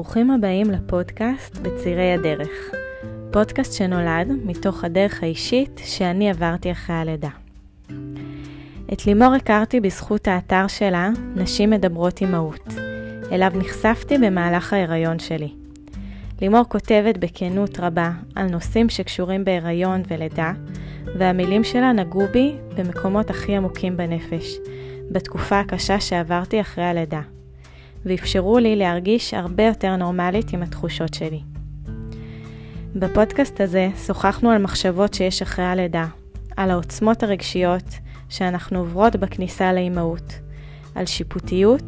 ברוכים הבאים לפודקאסט בצירי הדרך. פודקאסט שנולד מתוך הדרך האישית שאני עברתי אחרי הלידה. את לימור הכרתי בזכות האתר שלה, נשים מדברות אמהות, אליו נחשפתי במהלך ההיריון שלי. לימור כותבת בכנות רבה על נושאים שקשורים בהיריון ולידה, והמילים שלה נגעו בי במקומות הכי עמוקים בנפש, בתקופה הקשה שעברתי אחרי הלידה. ואפשרו לי להרגיש הרבה יותר נורמלית עם התחושות שלי. בפודקאסט הזה שוחחנו על מחשבות שיש אחרי הלידה, על העוצמות הרגשיות שאנחנו עוברות בכניסה לאימהות, על שיפוטיות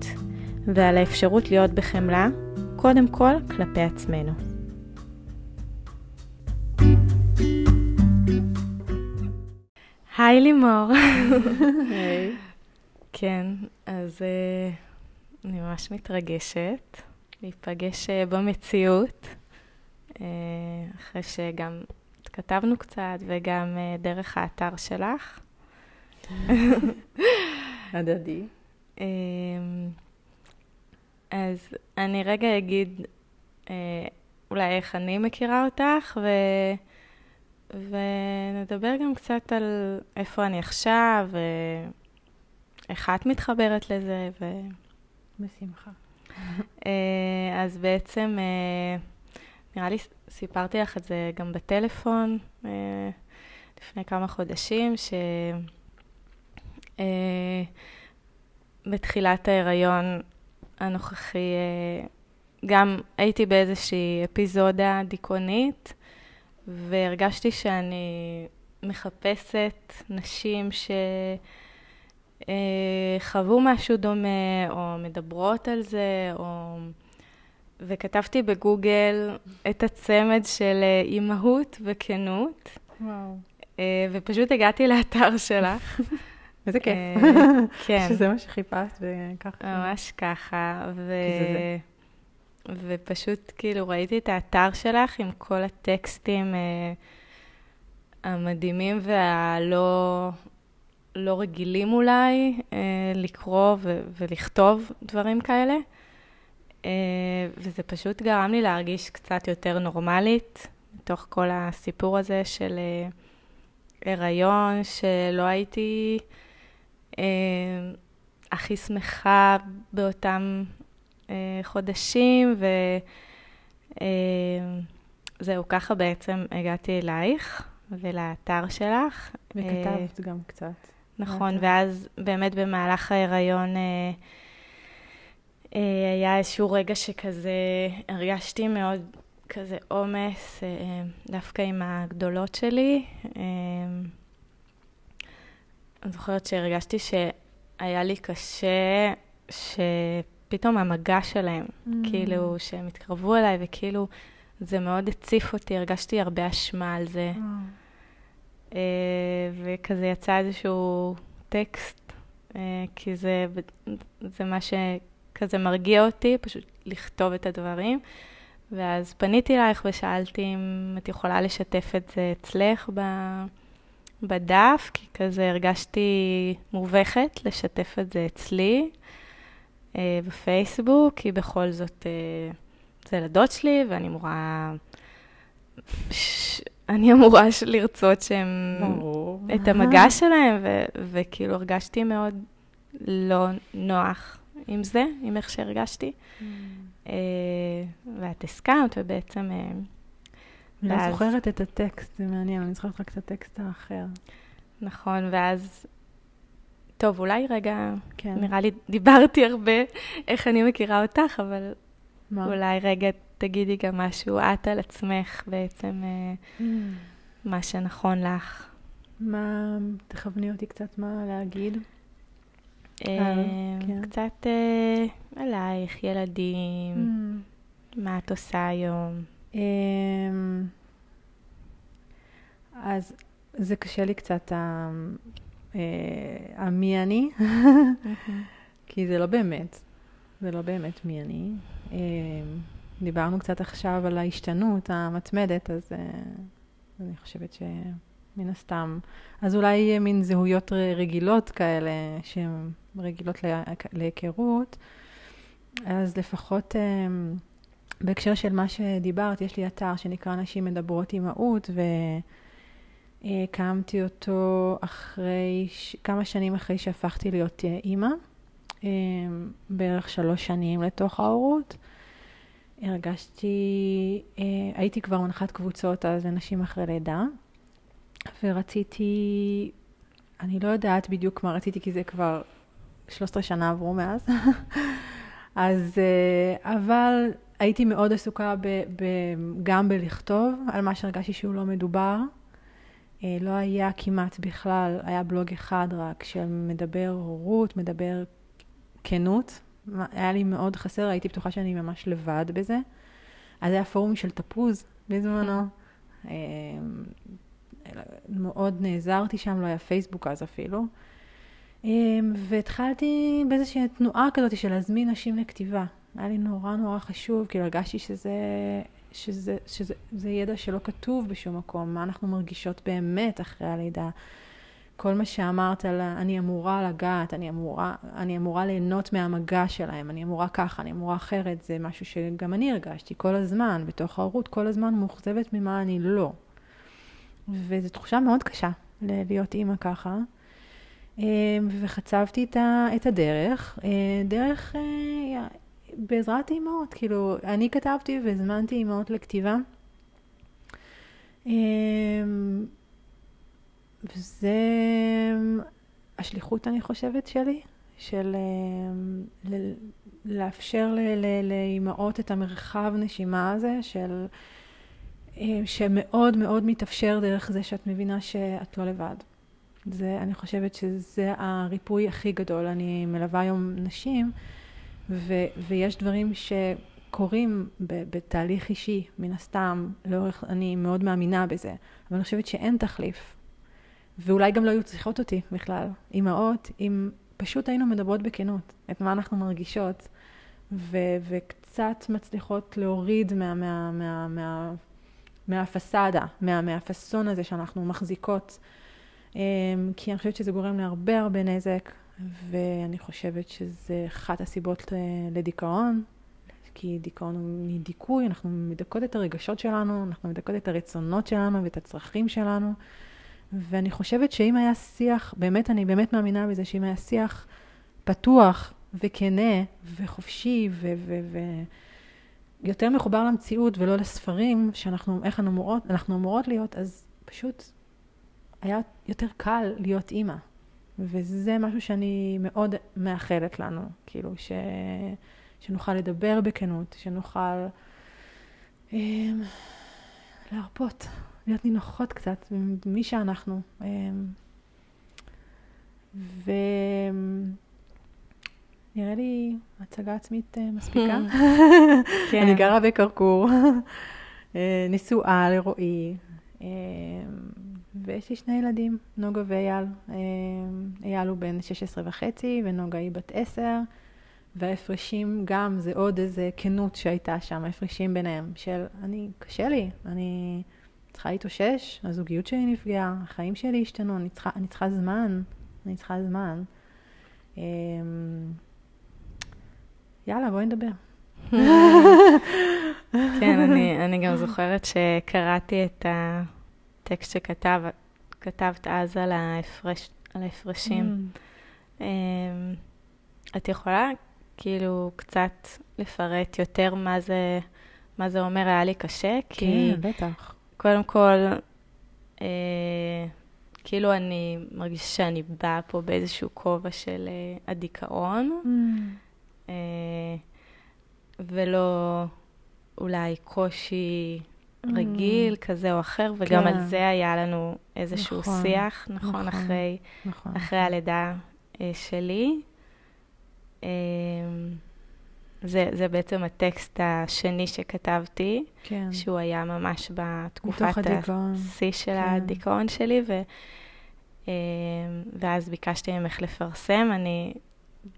ועל האפשרות להיות בחמלה, קודם כל כלפי עצמנו. היי לימור. היי. כן, אז אני ממש מתרגשת להיפגש במציאות, אחרי שגם התכתבנו קצת וגם דרך האתר שלך. הדדי. אז אני רגע אגיד אולי איך אני מכירה אותך, ונדבר גם קצת על איפה אני עכשיו, איך את מתחברת לזה בשמחה. אז בעצם, נראה לי, סיפרתי לך את זה גם בטלפון לפני כמה חודשים, שבתחילת ההיריון הנוכחי גם הייתי באיזושהי אפיזודה דיכאונית, והרגשתי שאני מחפשת נשים חוו משהו דומה, או מדברות על זה, וכתבתי בגוגל את הצמד של אימהות וכנות. וואו. ופשוט הגעתי לאתר שלך. וזה כיף. כן. שזה מה שחיפשת וככה. ממש ככה. ופשוט כאילו ראיתי את האתר שלך עם כל הטקסטים המדהימים לא רגילים אולי לקרוא ולכתוב דברים כאלה. וזה פשוט גרם לי להרגיש קצת יותר נורמלית, מתוך כל הסיפור הזה של הריון, שלא הייתי הכי שמחה באותם חודשים, וזהו, ככה בעצם הגעתי אלייך ולאתר שלך. וכתבת גם קצת. נכון, ואז באמת במהלך ההיריון היה איזשהו רגע שכזה הרגשתי מאוד כזה עומס, דווקא עם הגדולות שלי. אני זוכרת שהרגשתי שהיה לי קשה שפתאום המגע שלהם, כאילו שהם התקרבו אליי וכאילו זה מאוד הציף אותי, הרגשתי הרבה אשמה על זה. וכזה יצא איזשהו טקסט, כי זה מה שכזה מרגיע אותי, פשוט לכתוב את הדברים. ואז פניתי אלייך ושאלתי אם את יכולה לשתף את זה אצלך בדף, כי כזה הרגשתי מורכת לשתף את זה אצלי בפייסבוק, כי בכל זאת זה לדוד שלי, ואני אמורה לרצות שהם את המגע שלהם, וכאילו הרגשתי מאוד לא נוח עם זה, עם איך שהרגשתי. ואת הסכמת, ובעצם אני לא זוכרת את הטקסט, זה מעניין, אני זוכרת רק את הטקסט האחר. נכון, ואז טוב, אולי רגע, נראה לי דיברתי הרבה איך אני מכירה אותך, אבל אולי רגע תגידי גם משהו את על עצמך, בעצם מה שנכון לך. מה, תכווני אותי קצת מה להגיד? קצת עלייך, ילדים, מה את עושה היום? אז זה קשה לי קצת מי אני, כי זה לא באמת מי אני. דיברנו קצת עכשיו על ההשתנות המתמדת, אז אני חושבת שמן הסתם, אז אולי מין זהויות רגילות כאלה, שהן רגילות להיכרות, אז לפחות בהקשר של מה שדיברת, יש לי אתר שנקרא נשים מדברות אמהות, וקמתי אותו אחרי, כמה שנים אחרי שהפכתי להיות אימא, בערך 3 שנים לתוך ההורות. הרגשתי, הייתי כבר מנחת קבוצות אז לנשים אחרי לידה, ורציתי, אני לא יודעת בדיוק מה רציתי, כי זה כבר 13 שנה עברו מאז, אז אבל הייתי מאוד עסוקה גם בלכתוב על מה שהרגשתי שהוא לא מדובר. לא היה כמעט בכלל, היה בלוג אחד רק שמדבר הורות, מדבר כנות. היה לי מאוד חסר, הייתי בטוחה שאני ממש לבד בזה. אז היה פורום של תפוז בזמנו. מאוד נעזרתי שם, לא היה פייסבוק אז אפילו. והתחלתי באיזושהי תנועה כזאת של להזמין נשים לכתיבה. היה לי נורא נורא חשוב, כי הרגשתי שזה ידע שלא כתוב בשום מקום, מה אנחנו מרגישות באמת אחרי הלידה. כל מה שאמרת על אני אמורה לגעת, אני אמורה ליהנות מהמגע שלהם, אני אמורה ככה, אני אמורה אחרת, זה משהו שגם אני הרגשתי כל הזמן, בתוך ההורות, כל הזמן מוכזבת ממה אני לא. וזו תחושה מאוד קשה להיות אימא ככה. וחצבתי את הדרך, דרך בעזרת אימהות, כאילו אני כתבתי והזמנתי אימהות לכתיבה. וזה השליחות, אני חושבת, שלי, של לאפשר לאימהות את המרחב נשימה הזה, שמאוד מאוד מתאפשר דרך זה שאת מבינה שאת לא לבד. זה, אני חושבת שזה הריפוי הכי גדול. אני מלווה היום נשים, ויש דברים שקורים בתהליך אישי, מן הסתם, לאורך, אני מאוד מאמינה בזה, אבל אני חושבת שאין תחליף. ואולי גם לא היו צריכות אותי בכלל, אימהות, אם פשוט היינו מדברות בכנות, את מה אנחנו מרגישות, וקצת מצליחות להוריד מהפסאדה, מהפסון הזה שאנחנו מחזיקות, כי אני חושבת שזה גורם להרבה הרבה נזק, ואני חושבת שזה אחת הסיבות לדיכאון, כי דיכאון הוא מדיכוי, אנחנו מדכאות את הרגשות שלנו, אנחנו מדכאות את הרצונות שלנו ואת הצרכים שלנו, ואני חושבת שאם היה שיח, באמת, אני באמת מאמינה בזה, שאם היה שיח פתוח וכנה וחופשי ויותר מחובר למציאות ולא לספרים, איך אנחנו אמורות להיות, אז פשוט היה יותר קל להיות אימא. וזה משהו שאני מאוד מאחלת לנו, כאילו, שנוכל לדבר בכנות, שנוכל להרפות, להיות נינוחות קצת, מי שאנחנו. ונראה לי הצגה עצמית מספיקה. אני גרה בקרקור, נשואה לרועי, ויש לי 2 ילדים, נוגה ואייל. אייל הוא בן 16.5 ונוגה היא בת 10, וההפרשים גם, זה עוד איזה כנות שהייתה שם, ההפרשים ביניהם של קשה לי, אני צריכה להתאושש, הזוגיות שלי נפגעה, החיים שלי השתנו, אני צריכה זמן. יאללה, בואי נדבר. כן, אני גם זוכרת שקראתי את הטקסט שכתבת אז על ההפרשים. את יכולה כאילו קצת לפרט יותר מה זה אומר היה לי קשה? כן, בטח. קודם כל, כאילו אני מרגישה שאני באה פה באיזשהו כובע של הדיכאון, ולא אולי קושי רגיל כזה או אחר, וגם על זה היה לנו איזשהו שיח, נכון, אחרי הלידה שלי. זה בעצם הטקסט השני שכתבתי, שהוא היה ממש בתקופת השיא של הדיכאון שלי, ואז ביקשתי ממך לפרסם. אני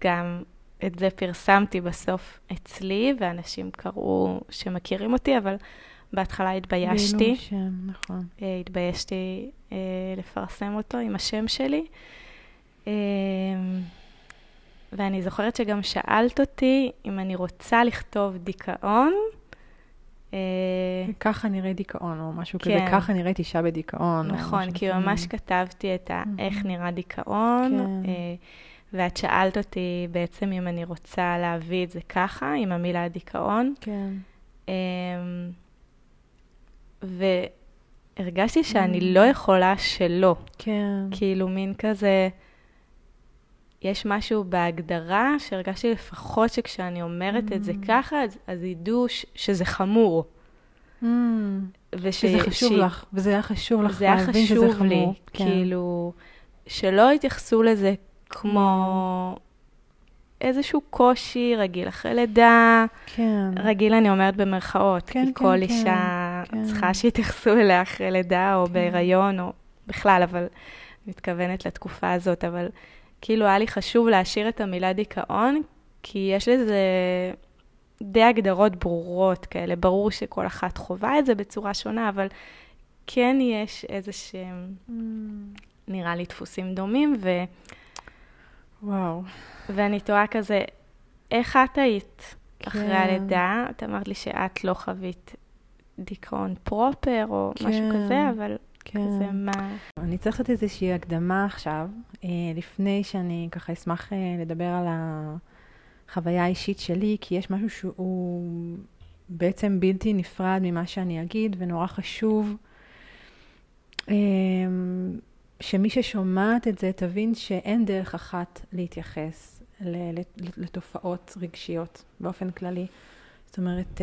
גם את זה פרסמתי בסוף אצלי, ואנשים קראו שמכירים אותי, אבל בהתחלה התביישתי. התביישתי לפרסם אותו עם השם שלי. ואני זוכרת שגם שאלת אותי אם אני רוצה לכתוב דיכאון, ככה נראה דיכאון, או משהו כזה, ככה נראה אישה בדיכאון. נכון, כי ממש כתבתי את איך נראה דיכאון, ואת שאלת אותי בעצם אם אני רוצה להביא את זה ככה, עם המילה דיכאון. כן. והרגשתי שאני לא יכולה שלא. כן. כאילו מין כזה, יש משהו בהגדרה שהרגשתי לפחות שכשאני אומרת את זה ככה, אז ידעו שזה חמור. וזה חשוב לך, וזה היה חשוב לך להבין שזה חמור. זה היה חשוב לי, כאילו, שלא התייחסו לזה כמו איזשהו קושי רגיל אחרי לידה. כן. רגיל אני אומרת במרכאות, כי כל אישה צריכה שהתייחסו אליה אחרי לידה, או בהיריון, או בכלל, אבל מתכוונת לתקופה הזאת, אבל כאילו היה לי חשוב להשאיר את המילה דיכאון, כי יש לזה די הגדרות ברורות כאלה. ברור שכל אחת חובה את זה בצורה שונה, אבל כן יש איזה שהם נראה לי דפוסים דומים, וואו. ואני טועה כזה, איך את היית אחרי הלידה? את אמרת לי שאת לא חווית דיכאון פרופר או משהו כזה, אבל כזה מה? אני צריכה לתת איזושהי הקדמה עכשיו, לפני שאני ככה אשמח לדבר על החוויה האישית שלי, כי יש משהו שהוא בעצם בלתי נפרד ממה שאני אגיד, ונורא חשוב שמי ששומעת את זה תבין שאין דרך אחת להתייחס לתופעות רגשיות באופן כללי. זאת אומרת,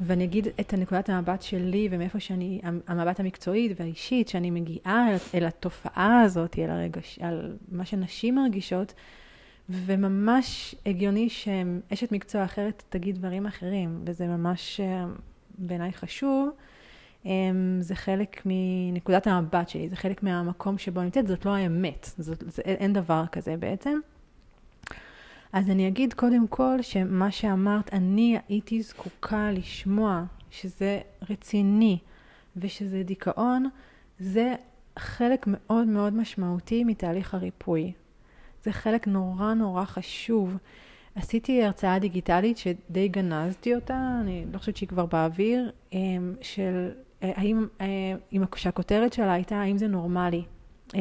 ואני אגיד את נקודת המבט שלי ומאיפה שאני, המבט המקצועית והאישית, שאני מגיעה אל התופעה הזאת, על מה שנשים מרגישות, וממש הגיוני שאשת מקצוע אחרת תגיד דברים אחרים, וזה ממש בעיניי חשוב. זה חלק מנקודת המבט שלי, זה חלק מהמקום שבו אני נמצאת, זאת לא האמת, אין דבר כזה בעצם. אז אני אגיד קודם כל שמה שאמרת, אני הייתי זקוקה לשמוע שזה רציני ושזה דיכאון, זה חלק מאוד מאוד משמעותי מתהליך הריפוי. זה חלק נורא נורא חשוב. עשיתי הרצאה דיגיטלית שדי גנזתי אותה, אני לא חושבת שהיא כבר באוויר, של האם, שהכותרת שלה הייתה, האם זה נורמלי,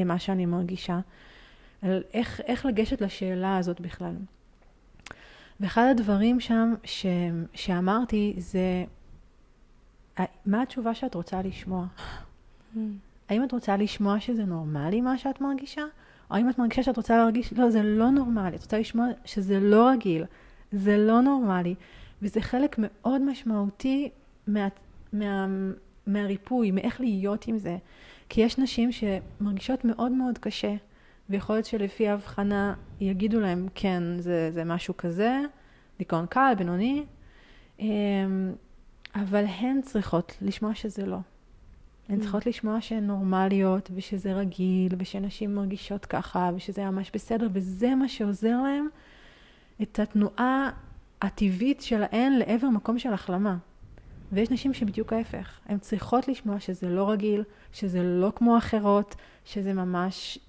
מה שאני מרגישה, על איך לגשת לשאלה הזאת בכלל. ואחד הדברים שם שאמרתי זה, מה התשובה שאת רוצה לשמוע? האם את רוצה לשמוע שזה נורמלי מה שאת מרגישה? או האם את מרגישה שאת רוצה להרגיש, לא, זה לא נורמלי. את רוצה לשמוע שזה לא רגיל, זה לא נורמלי. וזה חלק מאוד משמעותי מהריפוי, מאיך להיות עם זה. כי יש נשים שמרגישות מאוד מאוד קשה, ויכול להיות שלפי ההבחנה יגידו להם, כן, זה משהו כזה, דיכאון קל, בינוני, אבל הן צריכות לשמוע שזה לא. הן צריכות לשמוע שהן נורמליות, ושזה רגיל, ושנשים מרגישות ככה, ושזה ממש בסדר, וזה מה שעוזר להם את התנועה הטבעית שלהן לעבר מקום של החלמה. ויש נשים שבדיוק ההפך. הן צריכות לשמוע שזה לא רגיל, שזה לא כמו אחרות, שזה ממש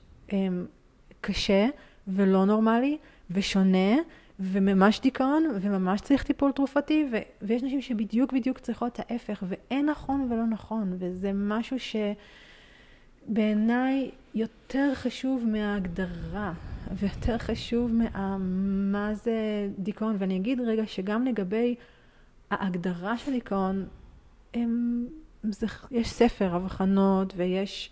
קשה ולא נורמלי ושונה וממש דיכאון וממש צריך טיפול תרופתי, ויש נשים שבדיוק צריכות ההפך, ואין נכון ולא נכון, וזה משהו שבעיניי יותר חשוב מההגדרה ויותר חשוב מה זה דיכאון. ואני אגיד רגע שגם לגבי ההגדרה של דיכאון יש ספר הבחנות ויש,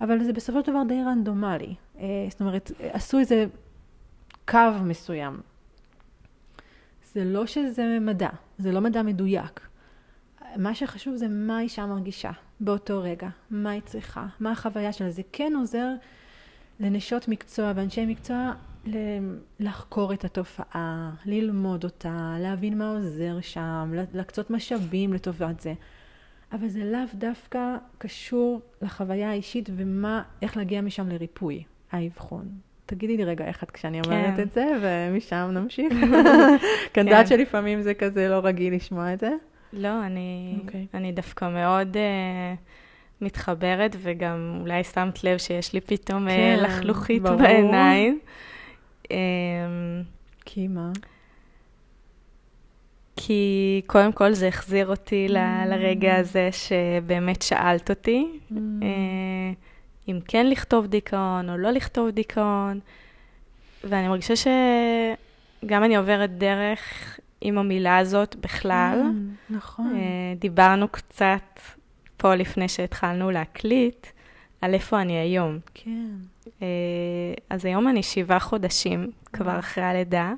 אבל זה בסופו של דבר די רנדומלי. זאת אומרת, עשו איזה קו מסוים. זה לא שזה מדע, זה לא מדע מדויק. מה שחשוב זה מה אישה מרגישה באותו רגע, מה היא צריכה, מה החוויה שלה. זה כן עוזר לנשות מקצוע ואנשי מקצוע לחקור את התופעה, ללמוד אותה, להבין מה עוזר שם, לקצות משאבים לטובת זה. אבל זה לאו דווקא קשור לחוויה האישית ואיך להגיע משם לריפוי, האבחון. תגידי לי רגע איך את כשאני אומרת את זה, ומשם נמשיך. כי אני יודעת שלפעמים זה כזה לא רגיל לשמוע את זה. לא, אני דווקא מאוד מתחברת, וגם אולי שמת לב שיש לי פתאום לחלוכית בעיניים. כי מה? כי קודם כל זה החזיר אותי לרגע הזה שבאמת שאלת אותי, אם כן לכתוב דיכאון או לא לכתוב דיכאון, ואני מרגישה שגם אני עוברת דרך עם המילה הזאת בכלל. נכון. דיברנו קצת פה לפני שהתחלנו להקליט, על איפה אני היום. כן. אז היום אני 7 חודשים, כבר אחרי הלידה.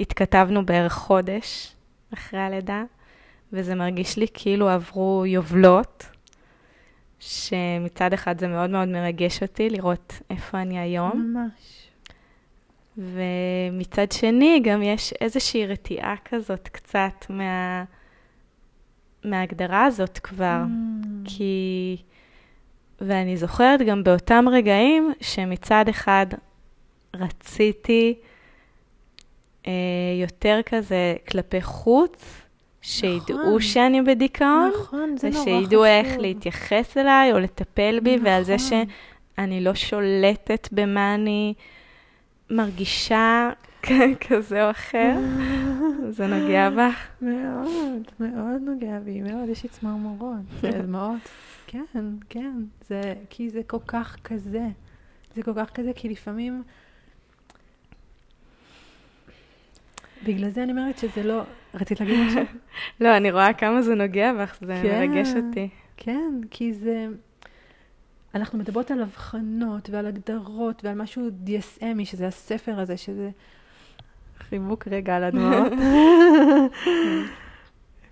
התכתבנו בערך חודש אחרי הלידה, וזה מרגיש לי כאילו עברו יובלות, שמצד אחד זה מאוד מאוד מרגש אותי לראות איפה אני היום. ממש. ומצד שני גם יש איזושהי רתיעה כזאת קצת מההגדרה הזאת כבר. כי, ואני זוכרת גם באותם רגעים שמצד אחד רציתי יותר כזה כלפי חוץ, שידעו שאני בדיכאון, ושידעו איך להתייחס אליי או לטפל בי, ועל זה שאני לא שולטת במה אני מרגישה כזה או אחר. זה נוגע בך? מאוד, מאוד נוגע בי, מאוד. יש לי צמרמורות, דמעות. כן, כן. כי זה כל כך כזה. זה כל כך כזה, כי לפעמים בגלל זה אני אומרת שזה לא, רצית להגיד משהו? לא, אני רואה כמה זה נוגע בך, זה מרגש אותי. כן, כי זה, אנחנו מדברות על הבחנות ועל הגדרות ועל משהו DSM, שזה הספר הזה, שזה חיבוק רגע על הדמעות.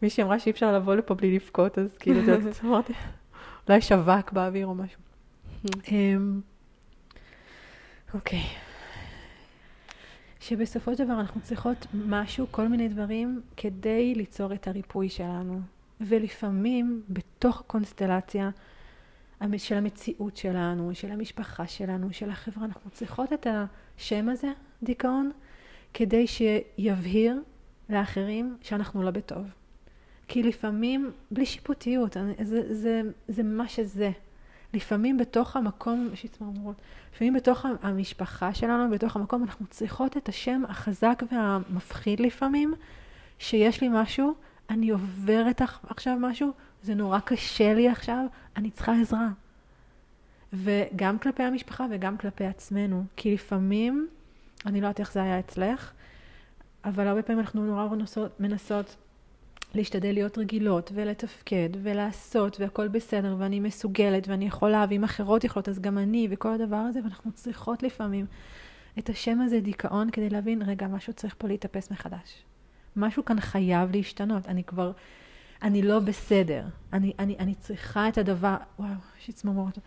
מי שאמרה שאי אפשר לבוא לפה בלי לבכות, אז כאילו, זאת אומרת, אולי שווק באוויר או משהו. אוקיי. שבסופו של דבר אנחנו צריכות משהו, כל מיני דברים, כדי ליצור את הריפוי שלנו. ולפעמים, בתוך הקונסטלציה של המציאות שלנו, של המשפחה שלנו, של החברה, אנחנו צריכות את השם הזה, דיכאון, כדי שיבהיר לאחרים שאנחנו לא בטוב. כי לפעמים, בלי שיפוטיות, זה מה שזה. לפעמים בתוך המקום, לפעמים בתוך המשפחה שלנו, בתוך המקום, אנחנו צריכות את השם החזק והמפחיד לפעמים, שיש לי משהו, אני עוברת עכשיו משהו, זה נורא קשה לי עכשיו, אני צריכה עזרה. וגם כלפי המשפחה וגם כלפי עצמנו, כי לפעמים, אני לא יודעת איך זה היה אצלך, אבל הרבה פעמים אנחנו נורא מנסות להשתדל להיות רגילות ולתפקד ולעשות והכל בסדר ואני מסוגלת ואני יכולה ואם אחרות יכולות אז גם אני וכל הדבר הזה ואנחנו צריכות לפעמים את השם הזה דיכאון כדי להבין רגע משהו צריך פה להתאפס מחדש. משהו כאן חייב להשתנות. אני לא בסדר. אני צריכה את הדבר. וואו, שצמרמורת.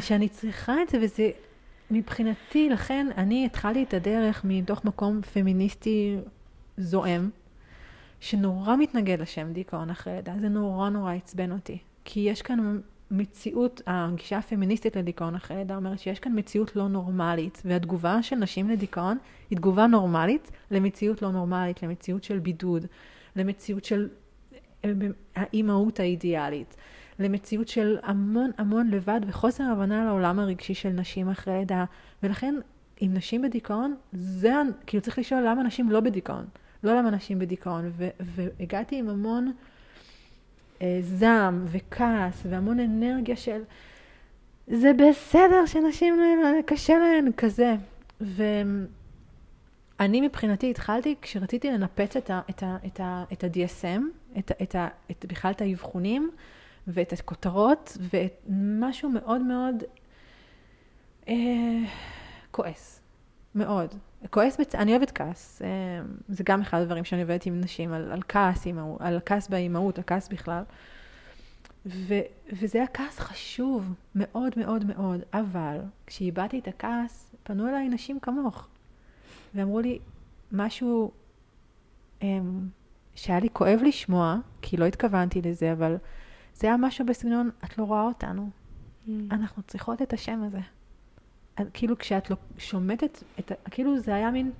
שאני צריכה את זה וזה מבחינתי לכן אני התחלתי את הדרך מתוך מקום פמיניסטי זועם. שנורא מתנגד לשם דיכאון אחרי לידה. זה נורא עצבן אותי. כי יש כאן מציאות, הגישה הפמיניסטית לדיכאון אחרי לידה אומרת שיש כאן מציאות לא נורמלית, והתגובה של נשים לדיכאון היא תגובה נורמלית למציאות לא נורמלית, למציאות של בידוד, למציאות של האימהות האידיאלית, למציאות של המון לבד וחוסר הבנה לעולם הרגשי של נשים אחרי לידה. ולכן, אם נשים בדיכאון, זה, כאילו צריך לשאול למה נשים לא בדיכאון. לא למה נשים בדיכאון, והגעתי עם המון זעם וכעס והמון אנרגיה של זה בסדר שנשים קשה להן כזה. ואני מבחינתי התחלתי כשרציתי לנפץ את ה-DSM, בכלל את האבחונים ואת הכותרות ואת משהו מאוד מאוד כועס, מאוד. אני אוהבת כעס, זה גם אחד הדברים שאני עובדת עם נשים, על כעס באימהות, על כעס בכלל. וזה היה כעס חשוב, מאוד מאוד מאוד, אבל כשהבאתי את הכעס, פנו אליי נשים כמוך, ואמרו לי משהו שהיה לי כואב לשמוע, כי לא התכוונתי לזה, אבל זה היה משהו בסגנון, את לא רואה אותנו, אנחנו צריכות את השם הזה. כאילו כשאת לא שומטת, כאילו זה היה מין,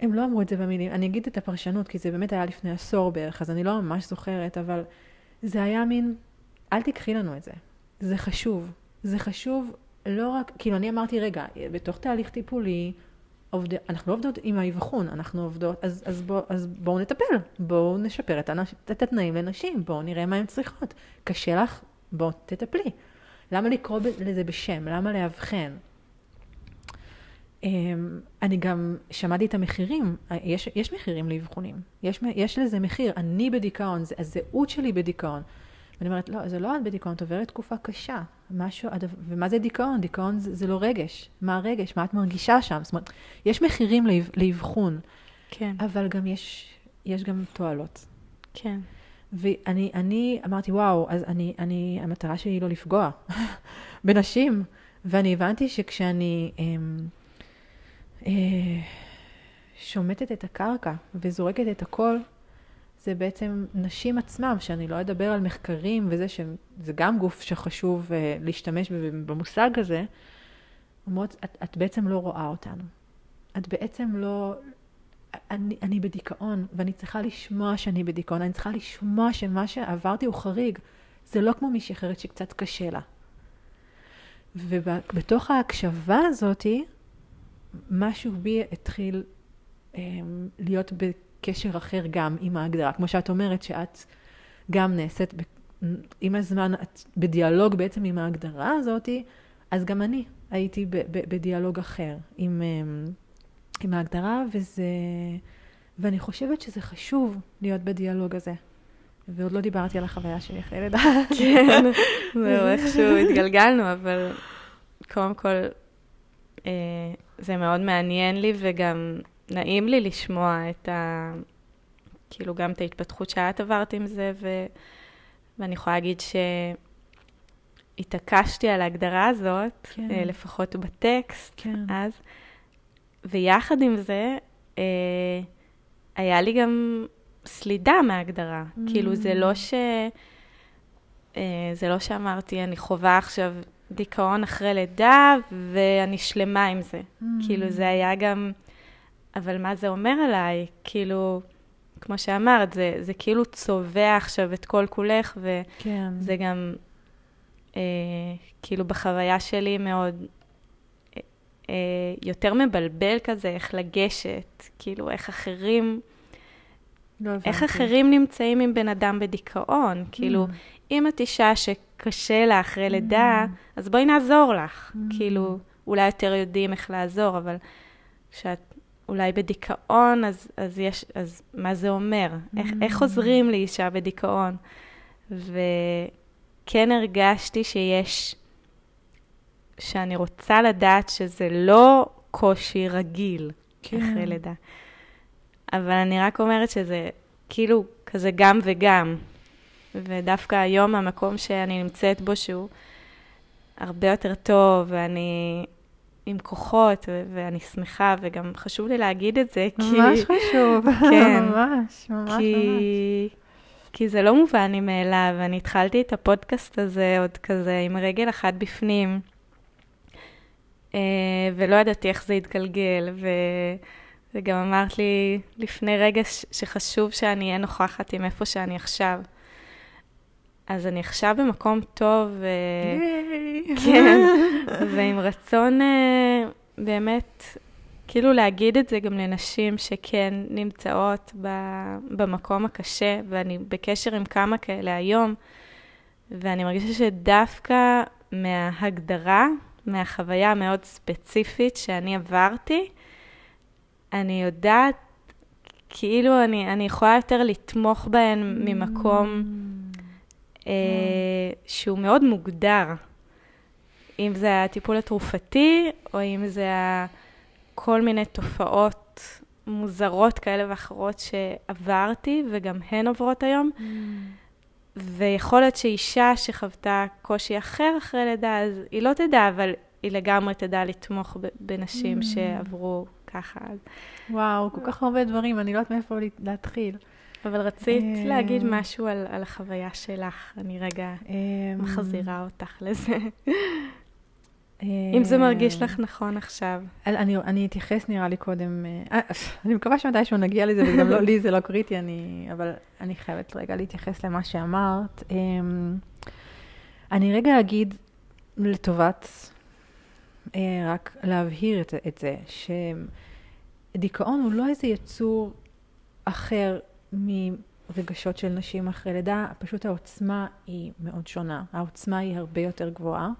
הם לא אמרו את זה במילים, אני אגיד את הפרשנות, כי זה באמת היה לפני עשור בערך, אז אני לא ממש זוכרת, אבל זה היה מין, אל תקחי לנו את זה, זה חשוב, זה חשוב לא רק, כאילו אני אמרתי רגע, בתוך תהליך טיפולי, אנחנו לא עובדות עם ההיווחון, אנחנו עובדות, אז בואו נטפל, בואו נשפר את התנאים לנשים, בואו נראה מה הן צריכות. קשה לך, בואו תטפלי. למה לקרוא לזה בשם? למה להבחן? אני גם שמעתי את המחירים, יש מחירים להיווחונים, יש לזה מחיר, אני בדיכאון, זה הזהות שלי בדיכאון. ואני אומרת, לא, זה לא את בדיכאון, את עוברת תקופה קשה. ומה זה דיכאון? דיכאון זה לא רגש. מה הרגש? מה את מרגישה שם? זאת אומרת, יש מחירים להבחון, כן. אבל גם יש גם תועלות. כן. ואני אמרתי, וואו, אז אני, המטרה שלי היא לא לפגוע בנשים, ואני הבנתי שכשאני שומטת את הקרקע וזורקת את הכל, זה בעצם נשים עצמם, שאני לא אדבר על מחקרים וזה, שזה גם גוף שחשוב להשתמש במושג הזה, אומרות, את בעצם לא רואה אותנו. את בעצם לא... אני בדיכאון, ואני צריכה לשמוע שאני בדיכאון, אני צריכה לשמוע שמה שעברתי הוא חריג. זה לא כמו מישהי אחרת שקצת קשה לה. ובתוך ההקשבה הזאת, משהו בי התחיל להיות בקרקע, קשר אחר גם עם ההגדרה. כמו שאת אומרת שאת גם נעשית עם הזמן, את בדיאלוג בעצם עם ההגדרה הזאת, אז גם אני הייתי בדיאלוג אחר עם ההגדרה, ואני חושבת שזה חשוב להיות בדיאלוג הזה. ועוד לא דיברתי על החוויה שלי אחרי לידה. כן, זהו, איכשהו התגלגלנו, אבל קודם כל זה מאוד מעניין לי וגם נעים לי לשמוע את כאילו גם את ההתפתחות שאת עברת עם זה, ואני יכולה להגיד שהתעקשתי על ההגדרה הזאת, כן. לפחות בטקסט, כן. אז, ויחד עם זה, היה לי גם סלידה מההגדרה, כאילו זה לא שאמרתי, אני חובה עכשיו דיכאון אחרי לידה, ואני שלמה עם זה, כאילו זה היה גם... אבל מה זה אומר עליי? כאילו, כמו שאמרת, זה כאילו צובע עכשיו את כל כולך, וזה גם, כאילו בחוויה שלי מאוד, יותר מבלבל כזה, איך לגשת, כאילו, איך אחרים נמצאים עם בן אדם בדיכאון, כאילו, אם את אישה שקשה לה אחרי לידה, אז בואי נעזור לך, כאילו, אולי יותר יודעים איך לעזור, אבל כשאת, אולי בדיכאון, אז מה זה אומר? איך עוזרים לאישה בדיכאון? וכן הרגשתי שאני רוצה לדעת שזה לא קושי רגיל, כן. אחרי לידה. אבל אני רק אומרת שזה כאילו כזה גם וגם. ודווקא היום המקום שאני נמצאת בו שהוא הרבה יותר טוב, ואני... עם כוחות, ואני שמחה, וגם חשוב לי להגיד את זה, כי... ממש חשוב, כן, ממש, ממש, כי... ממש. כי זה לא מובן לי מאליו, אני התחלתי את הפודקאסט הזה עוד כזה, עם רגל אחת בפנים, ולא ידעתי איך זה יתגלגל, וגם אמרת לי לפני רגע שחשוב שאני אהיה נוכחת עם איפה שאני עכשיו. אז אני עכשיו במקום טוב, כן, ועם רצון באמת, כאילו להגיד את זה גם לנשים שכן נמצאות במקום הקשה, ואני בקשר עם כמה כאלה היום, ואני מרגישה שדווקא מההגדרה, מהחוויה המאוד ספציפית שאני עברתי, אני יודעת, כאילו אני יכולה יותר לתמוך בהן ממקום... שהוא מאוד מוגדר, אם זה הטיפול התרופתי, או אם זה כל מיני תופעות מוזרות כאלה ואחרות שעברתי, וגם הן עוברות היום, ויכול להיות שאישה שחוותה קושי אחר אחרי לידה, אז היא לא תדע, אבל היא לגמרי תדע לתמוך בנשים שעברו ככה. וואו, כל כך הרבה דברים, אני לא יודעת מאיפה להתחיל. אבל רצית להגיד משהו על החוויה שלך, אני רגע מחזירה אותך לזה. אם זה מרגיש לך נכון עכשיו. אני אתייחס נראה לי קודם, אני מקווה שמתישהו נגיע לזה, וגם לא לי זה לא קריטי, אבל אני חייבת רגע להתייחס למה שאמרת. אני רגע אגיד לטובת, רק להבהיר את זה, דיכאון הוא לא איזה יצור אחר מרגשות של נשים אחרי לידה, פשוט העוצמה היא מאוד שונה. העוצמה היא הרבה יותר גבוהה.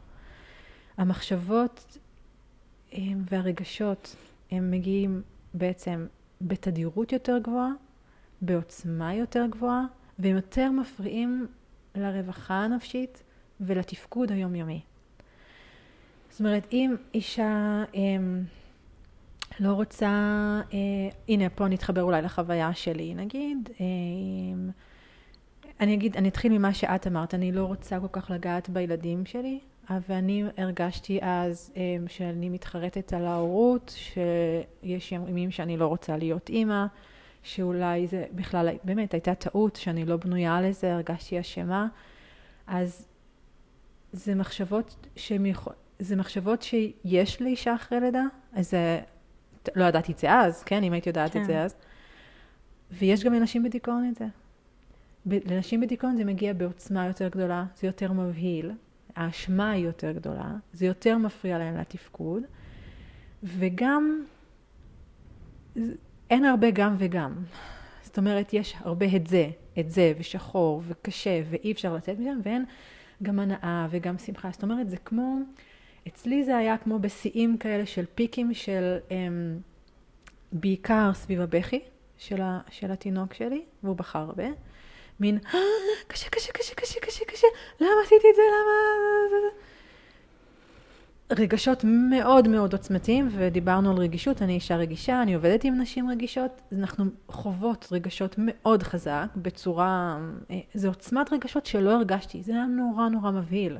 המחשבות והרגשות הם מגיעים בעצם בתדירות יותר גבוהה, בעוצמה יותר גבוהה, והם יותר מפריעים לרווחה הנפשית ולתפקוד היומיומי. זאת אומרת, אם אישה לא רוצה, הנה פה נתחבר אולי לחוויה שלי, נגיד, אני אתחיל ממה שאת אמרת, אני לא רוצה כל כך לגעת בילדים שלי, אבל אני הרגשתי אז שאני מתחרטת על ההורות, שיש ימים שאני לא רוצה להיות אמא, שאולי זה בכלל, באמת הייתה טעות שאני לא בנויה לזה, הרגשתי אשמה, אז זה מחשבות זה מחשבות שיש לאישה אחרי לידה, אז לא ידעתי את זה אז, כן? אם הייתי יודעת את זה אז. ויש גם לנשים בדיכאון את זה. לנשים בדיכאון זה מגיע בעוצמה יותר גדולה, זה יותר מבהיל, האשמה היא יותר גדולה, זה יותר מפריע להם לתפקוד, וגם אין הרבה גם וגם. זאת אומרת, יש הרבה את זה, ושחור, וקשה, ואי אפשר לצאת משם, ואין גם הנאה וגם שמחה. זאת אומרת, זה כמו, אצלי זה היה כמו בשיאים כאלה של פיקים של, בעיקר סביב הבכי של התינוק שלי, והוא בחר הרבה. מין, קשה, קשה, קשה, קשה, קשה, קשה, למה עשיתי את זה, למה? רגשות מאוד מאוד עוצמתיים, ודיברנו על רגישות, אני אישה רגישה, אני עובדת עם נשים רגישות, אנחנו חוות רגשות מאוד חזק, בצורה, זה עוצמת רגשות שלא הרגשתי, זה היה נורא נורא מבהיל,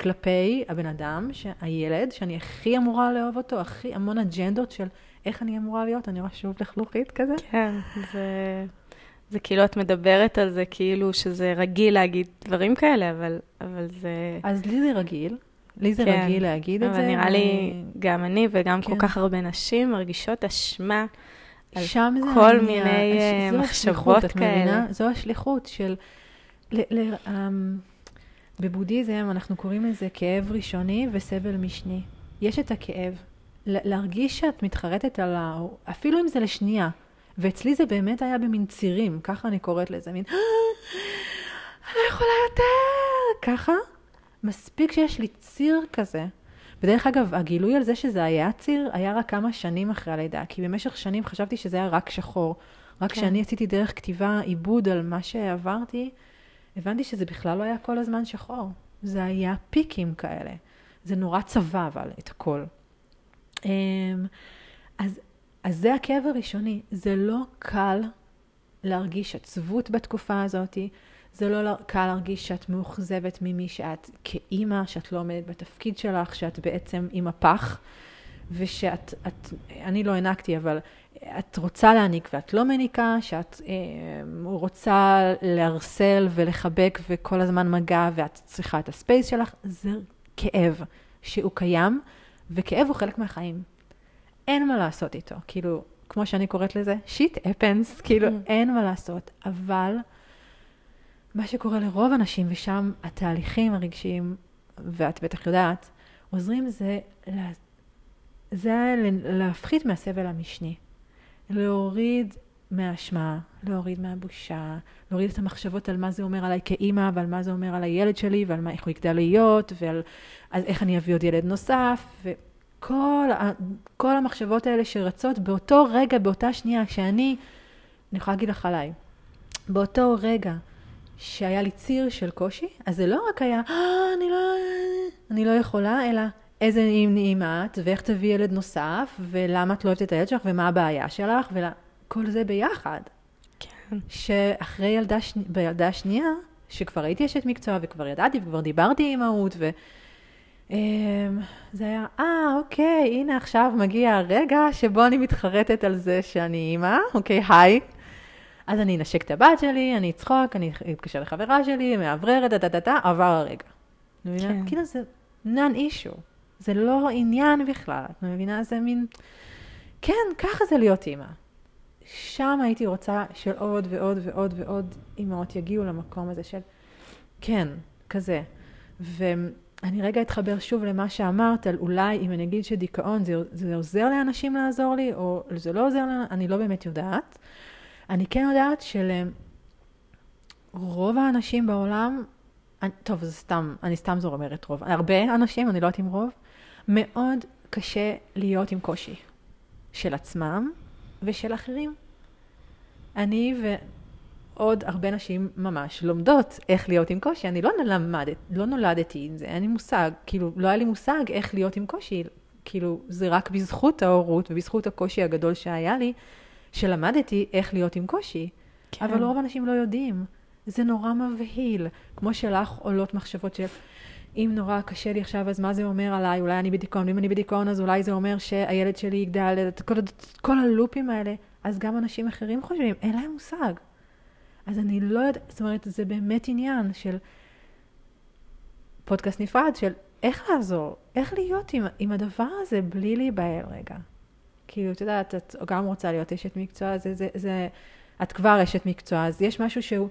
כלפי הבן אדם, הילד, שאני הכי אמורה לאהוב אותו, הכי המון אג'נדות של איך אני אמורה להיות, אני רואה שוב לחלוכית כזה. כן, זה כאילו, את מדברת על זה, כאילו שזה רגיל להגיד דברים כאלה, אבל זה... אז לי זה רגיל. לי זה רגיל להגיד את זה. אבל נראה לי, גם אני וגם כל כך הרבה נשים מרגישות אשמה על כל מיני מחשבות כאלה. זו השליחות של... בבודהיזם אנחנו קוראים לזה כאב ראשוני וסבל משני. יש את הכאב. להרגיש שאת מתחרטת על ה... אפילו אם זה לשנייה. ואצלי זה באמת היה במין צירים, ככה אני קוראת לזה, מין, אני יכולה יותר, ככה. מספיק שיש לי ציר כזה. בדרך אגב, הגילוי על זה שזה היה ציר, היה רק כמה שנים אחרי הלידה, כי במשך שנים חשבתי שזה היה רק שחור. רק כשאני עשיתי דרך כתיבה עיבוד על מה שעברתי, הבנתי שזה בכלל לא היה כל הזמן שחור. זה היה פיקים כאלה. זה נורא צבע, אבל, את הכל. אז זה הכאב הראשוני, זה לא קל להרגיש עצבות בתקופה הזאת, זה לא קל להרגיש שאת מאוכזבת ממי שאת כאימא, שאת לא עומדת בתפקיד שלך, שאת בעצם עם הפח, ושאת, אני לא הענקתי, אבל את רוצה להעניק ואת לא מניקה, שאת רוצה להרסל ולחבק וכל הזמן מגע, ואת צריכה את הספייס שלך, זה כאב שהוא קיים, וכאב הוא חלק מהחיים. אין מה לעשות איתו, כאילו, כמו שאני קוראת לזה, shit happens, כאילו, אין מה לעשות, אבל מה שקורה לרוב אנשים, ושם התהליכים הרגשיים, ואת בטח יודעת, עוזרים זה להפחית מהסבל המשני, להוריד מהאשמה, להוריד מהבושה, להוריד את המחשבות על מה זה אומר עליי כאימא, ועל מה זה אומר על הילד שלי, ועל איך הוא יגדל להיות, ועל איך אני אביא עוד ילד נוסף, כל המחשבות האלה שרצות באותו רגע, באותה שנייה, אני יכולה להגיד לך עליי, באותו רגע שהיה לי ציר של קושי, אז זה לא רק היה, אני לא יכולה, אלא איזה אימא את, ואיך תביא ילד נוסף, ולמה את לא אוהבת את הילד שלך, ומה הבעיה שלך, וכל זה ביחד. כן. שאחרי בילדה השנייה, שכבר הייתי אשת מקצוע, וכבר ידעתי, וכבר דיברתי עם אמהות, זה היה, אוקיי, הנה עכשיו מגיע הרגע שבו אני מתחרטת על זה שאני אמא, אוקיי, היי. אז אני אנשק את הבת שלי, אני אצחוק, אני אתקשר לחברה שלי, מעבררת, עבר הרגע. את מבינה? כאילו זה non issue. זה לא עניין בכלל. את מבינה? זה מין, כן, ככה זה להיות אמא. שם הייתי רוצה של עוד ועוד ועוד ועוד אמאות יגיעו למקום הזה של, כן, כזה. אני רגע אתחבר שוב למה שאמרת, על אולי אם אני אגיד שדיכאון זה עוזר לאנשים לעזור לי, או זה לא עוזר לאנשים, אני לא באמת יודעת. אני כן יודעת שלרוב האנשים בעולם, טוב, זה סתם, אני סתם זו אומרת רוב, הרבה אנשים, אני לא יודעת אם רוב, מאוד קשה להיות עם קושי של עצמם ושל אחרים. אני ועוד הרבה נשים ממש לומדות איך להיות עם קושי. אני לא נולדתי עם זה, אין לי מושג, כאילו לא היה לי מושג איך להיות עם קושי, כאילו זה רק בזכות ההורות ובזכות הקושי הגדול שהיה לי, שלמדתי איך להיות עם קושי. כן. אבל רוב אנשים לא יודעים. זה נורא מבהיל, כמו שלך עולות מחשבות של אם נורא קשה לי עכשיו, אז מה זה אומר עליי? אולי אני בדיכאון, ואם אני בדיכאון, אז אולי זה אומר שהילד שלי יגדל, את כל הלופים האלה. אז גם אנשים אחרים חושבים, אין להם מושג. אז אני לא יודעת, זאת אומרת, זה באמת עניין של פודקאסט נפרד, של איך לעזור, איך להיות עם הדבר הזה בלי להיבהל רגע. כאילו, את יודעת, את גם רוצה להיות אשת מקצוע, את כבר אשת מקצוע, אז יש משהו שהוא,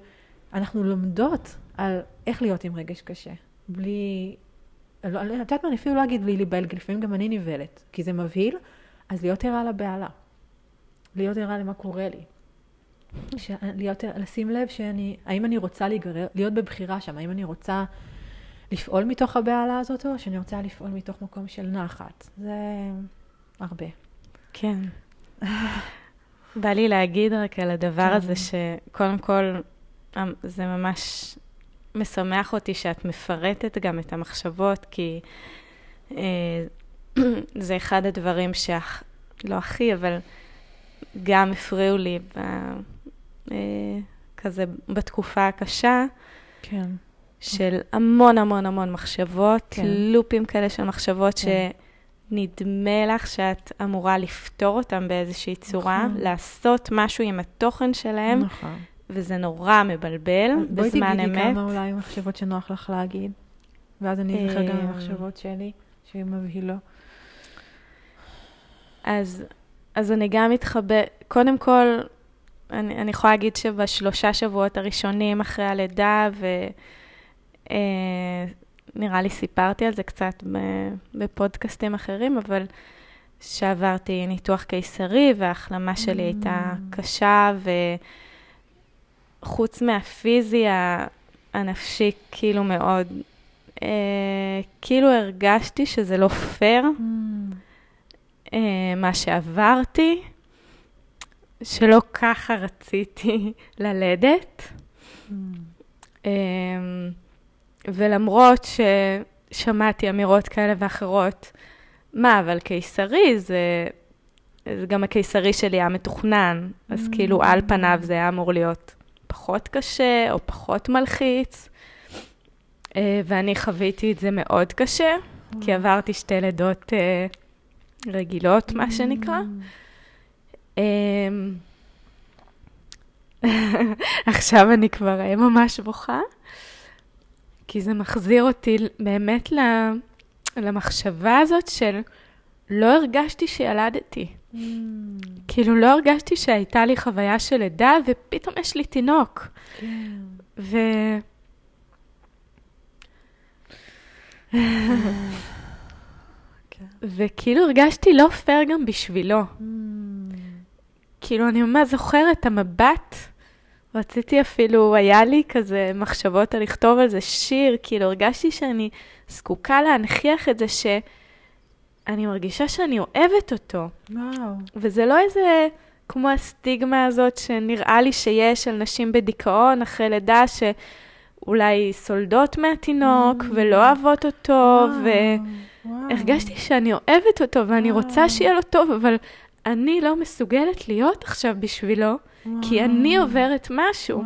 אנחנו לומדות על איך להיות עם רגש קשה. בלי, לא, אני יודעת מה, אני אפילו לא אגיד בלי להיבהל, כי לפעמים גם אני נבהלת, כי זה מבהיל, אז להיות ערה לבהלה. להיות ערה למה קורה לי. לשים לב האם אני רוצה להיות בבחירה שם, האם אני רוצה לפעול מתוך הבהלה הזאת, או שאני רוצה לפעול מתוך מקום של נחת. זה הרבה. כן. בא לי להגיד רק על הדבר הזה, שקודם כל, זה ממש משמח אותי שאת מפרטת גם את המחשבות, כי זה אחד הדברים לא הכי, אבל גם הפריעו לי כזה בתקופה הקשה, כן. של המון המון המון מחשבות, כן. לופים כאלה של מחשבות, כן. שנדמה לך שאת אמורה לפתור אותם באיזושהי צורה, נכון. לעשות משהו עם התוכן שלהם, נכון. וזה נורא מבלבל בזמן אמת. בואי תגידי כמה אולי מחשבות שנוח לך להגיד, ואז אני אזכר גם המחשבות שלי, שהיא מבהילה. אז אני גם מתחבא, קודם כל, אני יכולה להגיד שבשלושה שבועות הראשונים אחרי הלידה, ונראה לי סיפרתי על זה קצת בפודקאסטים אחרים, אבל שעברתי ניתוח קיסרי, וההחלמה שלי הייתה קשה, וחוץ מהפיזי, הנפשי כאילו מאוד, כאילו הרגשתי שזה לא פייר, מה שעברתי, שלא ככה רציתי ללדת. ולמרות ששמעתי אמירות כאלה ואחרות, מה, אבל קיסרי זה גם הקיסרי שלי היה מתוכנן, אז כאילו על פניו זה היה אמור להיות פחות קשה או פחות מלחיץ, ואני חוויתי את זה מאוד קשה, כי עברתי שתי לידות רגילות, מה שנקרא. עכשיו אני כבר ממש בוכה, כי זה מחזיר אותי באמת למחשבה הזאת של לא הרגשתי שילדתי. כאילו לא הרגשתי שהייתה לי חוויה של לידה, ופתאום יש לי תינוק. וכאילו הרגשתי לא פייר גם בשבילו. כאילו אני ממש זוכרת את המבט, רציתי אפילו, היה לי כזה מחשבות על לכתוב על זה שיר, כאילו הרגשתי שאני זקוקה להנחיח את זה שאני מרגישה שאני אוהבת אותו. וואו. וזה לא איזה כמו הסטיגמה הזאת שנראה לי שיש על נשים בדיכאון אחרי לידה שאולי סולדות מהתינוק ולא אוהבות אותו הרגשתי שאני אוהבת אותו, ואני רוצה שיהיה לו טוב, אבל אני לא מסוגלת להיות עכשיו בשבילו, כי אני עוברת משהו.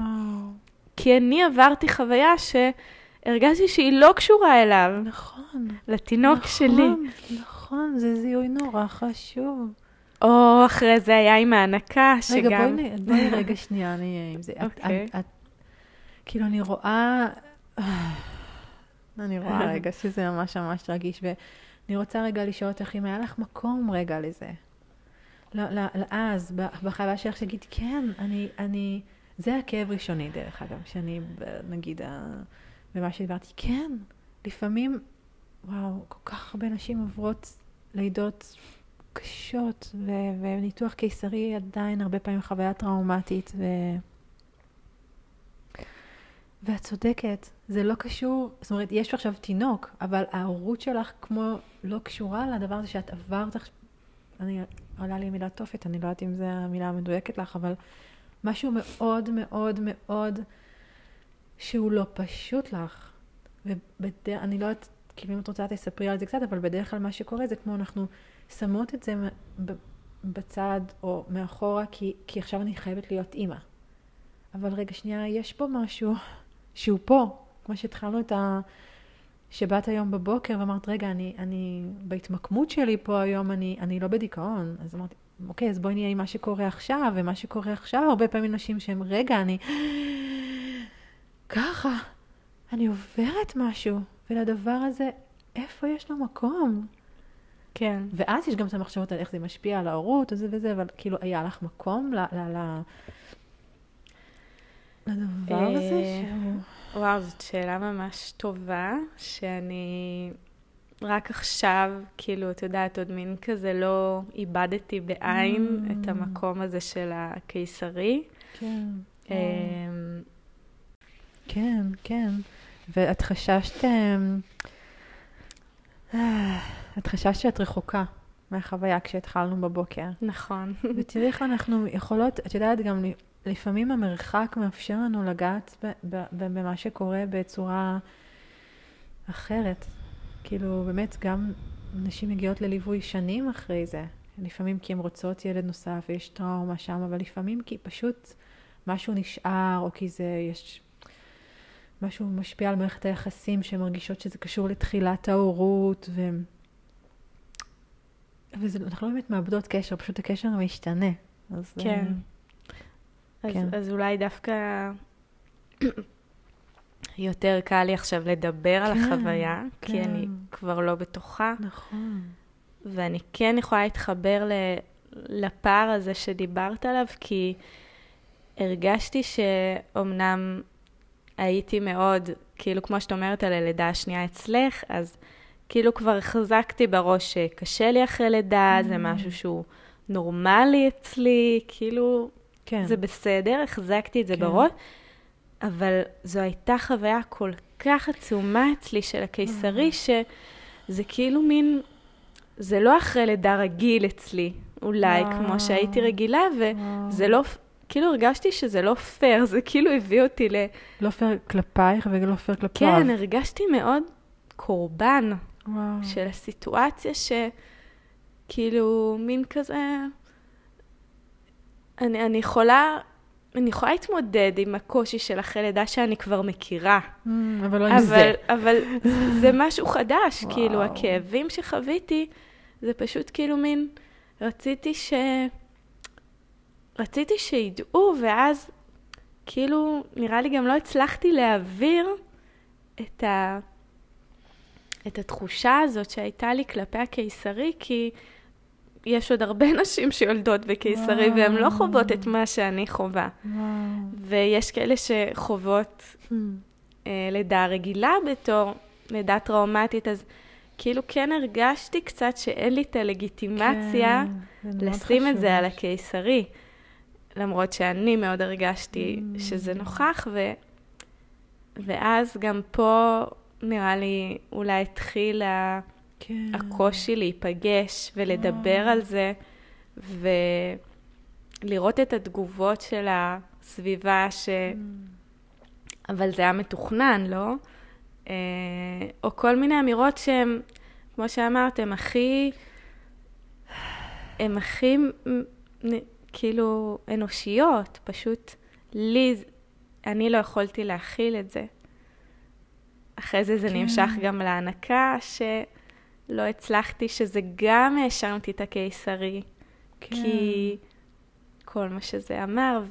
כי אני עברתי חוויה שהרגשתי שהיא לא קשורה אליו. נכון. לתינוק שלי. נכון, זה זיהוי נורא חשוב. או אחרי זה היה עם ההנקה, שגם... רגע, בואי רגע שנייה, אני אהיה עם זה. כאילו, אני רואה... אני רואה רגע שזה ממש ממש רגיש, ואני רוצה רגע לשאול אותך אם היה לך מקום רגע לזה. אז, בחוויה שלך שגיד, כן, זה הכאב ראשוני דרך אגב, שאני נגיד, במה שדיברתי, כן, לפעמים וואו, כל כך הרבה נשים עוברות לידות קשות, וניתוח קיסרי עדיין הרבה פעמים חוויה טראומטית, ואת צודקת, זה לא קשור, זאת אומרת, יש עכשיו תינוק, אבל ההורות שלך כמו לא קשורה לדבר הזה שאת עברת, עולה לי מילה תופת, אני לא יודעת אם זו המילה המדויקת לך, אבל משהו מאוד מאוד מאוד שהוא לא פשוט לך, ואני לא יודעת, כאילו אם את רוצה תספרי על זה קצת, אבל בדרך כלל מה שקורה זה כמו אנחנו שמות את זה בצד או מאחורה, כי עכשיו אני חייבת להיות אימא. אבל רגע שנייה, יש פה משהו שהוא פה, כמו שהתחלנו את שבאת היום בבוקר ואמרת, רגע, אני בהתמקמות שלי פה היום, אני לא בדיכאון. אז אמרתי, אוקיי, אז בואי נהיה עם מה שקורה עכשיו, ומה שקורה עכשיו, הרבה פעמים נשים שהם, רגע, אני ככה, אני עוברת משהו, ולדבר הזה, איפה יש לו מקום? כן. ואז יש גם את המחשבות על איך זה משפיע על ההורות, וזה, אבל כאילו, היה לך מקום לדבר הזה שהוא... וואו, זאת שאלה ממש טובה, שאני רק עכשיו, כאילו, את יודעת, עוד מין כזה לא איבדתי בעין את המקום הזה של הקיסרי. כן. כן, כן. ואת חששת... את חששת שאת רחוקה מהחוויה כשהתחלנו בבוקר. נכון. ותראי איך אנחנו יכולות, את יודעת גם... לפעמים המרחק מאפשר לנו לגעת במה שקורה בצורה אחרת. כאילו, באמת, גם נשים מגיעות לליווי שנים אחרי זה. לפעמים כי הן רוצות ילד נוסף, יש טראומה שם, אבל לפעמים כי פשוט משהו נשאר, או כי זה יש... משהו משפיע על מערכת היחסים, שמרגישות שזה קשור לתחילת ההורות, ואנחנו לא באמת מאבדות קשר, פשוט הקשר משתנה. אז... כן. אז אולי דווקא יותר קל לי עכשיו לדבר על החוויה, כי אני כבר לא בתוכה. נכון. ואני כן יכולה להתחבר לפער הזה שדיברת עליו, כי הרגשתי שאומנם הייתי מאוד, כאילו כמו שאת אומרת על הלידה השנייה אצלך, אז כאילו כבר חזקתי בראש שקשה לי אחרי לידה, זה משהו שהוא נורמלי אצלי, כאילו... כן. זה בסדר, החזקתי את זה כן. בראש, אבל זו הייתה חוויה כל כך עצומה אצלי של הקיסרי, שזה כאילו מין, זה לא אחרי לידה רגיל אצלי, אולי כמו שהייתי רגילה, וזה לא, כאילו הרגשתי שזה לא פייר, זה כאילו הביא אותי ל... לא פייר כלפייך ולא פייר כלפיו. כן, הרגשתי מאוד קורבן של הסיטואציה שכאילו מין כזה... אני יכולה להתמודד עם הקושי של אחרי לידה שאני כבר מכירה. אבל לא עם זה. אבל זה משהו חדש, כאילו, הכאבים שחוויתי, זה פשוט כאילו מין, רציתי שידעו, ואז כאילו, נראה לי גם לא הצלחתי להעביר את התחושה הזאת שהייתה לי כלפי הקיסרי, כי... יש עוד הרבה נשים שיולדות בקיסרי, והן לא חוות את מה שאני חובה. ויש כאלה שחוות לידה רגילה בתור לידה טראומטית, אז כאילו כן הרגשתי קצת שאין לי את הלגיטימציה לשים את זה על הקיסרי, למרות שאני מאוד הרגשתי שזה נוכח, ואז גם פה נראה לי אולי התחילה... כן. הקושי להיפגש ולדבר על זה ולראות את התגובות של הסביבה אבל זה היה מתוכנן, לא? או כל מיני אמירות שהם, כמו שאמרתם, הם הכי כאילו אנושיות, פשוט אני לא יכולתי להכיל את זה. אחרי זה נמשך גם להנקה לא הצלחתי, שזה גם האשמתי את הקיסרי, כן. כי כל מה שזה אמר,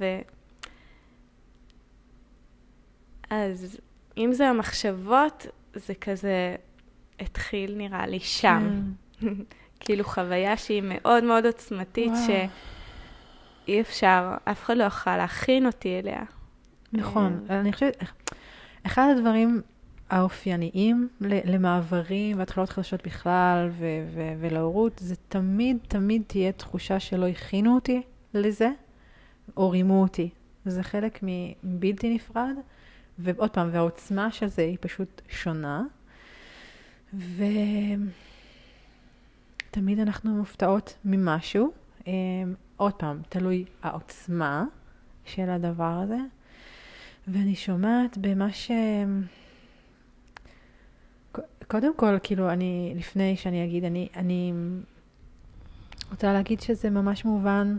אז אם זה המחשבות, זה כזה התחיל נראה לי שם. כן. כאילו חוויה שהיא מאוד מאוד עוצמתית, שאי אפשר, אף אחד לא יכול להכין אותי אליה. נכון, אני חושבת, אחד הדברים... האופייניים למעברים והתחלות חדשות בכלל ולהורות, זה תמיד תהיה תחושה שלא הכינו אותי לזה, או רימו אותי. זה חלק מבלתי נפרד, ועוד פעם, והעוצמה של זה היא פשוט שונה, ותמיד אנחנו מופתעות ממשהו, עוד פעם, תלוי העוצמה של הדבר הזה, ואני שומעת במה ש... קודם כל, כאילו, אני, לפני שאני אגיד, אני רוצה להגיד שזה ממש מובן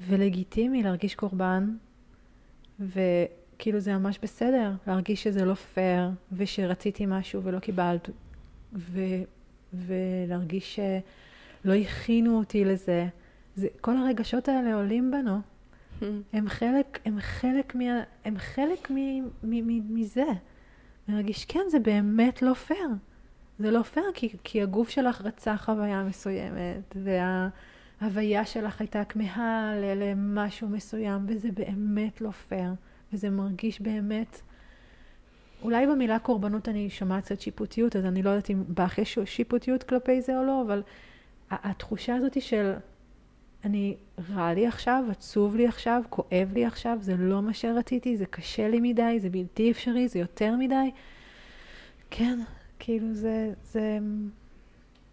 ולגיטימי להרגיש קורבן, וכאילו זה ממש בסדר, להרגיש שזה לא פייר, ושרציתי משהו ולא קיבלת, ולהרגיש שלא הכינו אותי לזה. זה, כל הרגשות האלה עולים בנו, הם חלק מזה. מרגיש, כן, זה באמת לא פייר. זה לא פייר, כי הגוף שלך רצה חוויה מסוימת, וההוויה שלך הייתה כמהה למשהו מסוים, וזה באמת לא פייר. וזה מרגיש באמת... אולי במילה קורבנות אני שומעת קצת שיפוטיות, אז אני לא יודעת אם בא אחרי שיפוטיות כלפי זה או לא, אבל התחושה הזאת של אני רע לי עכשיו, עצוב לי עכשיו, כואב לי עכשיו, זה לא מה שרציתי, זה קשה לי מדי, זה בלתי אפשרי, זה יותר מדי. כן, כאילו זה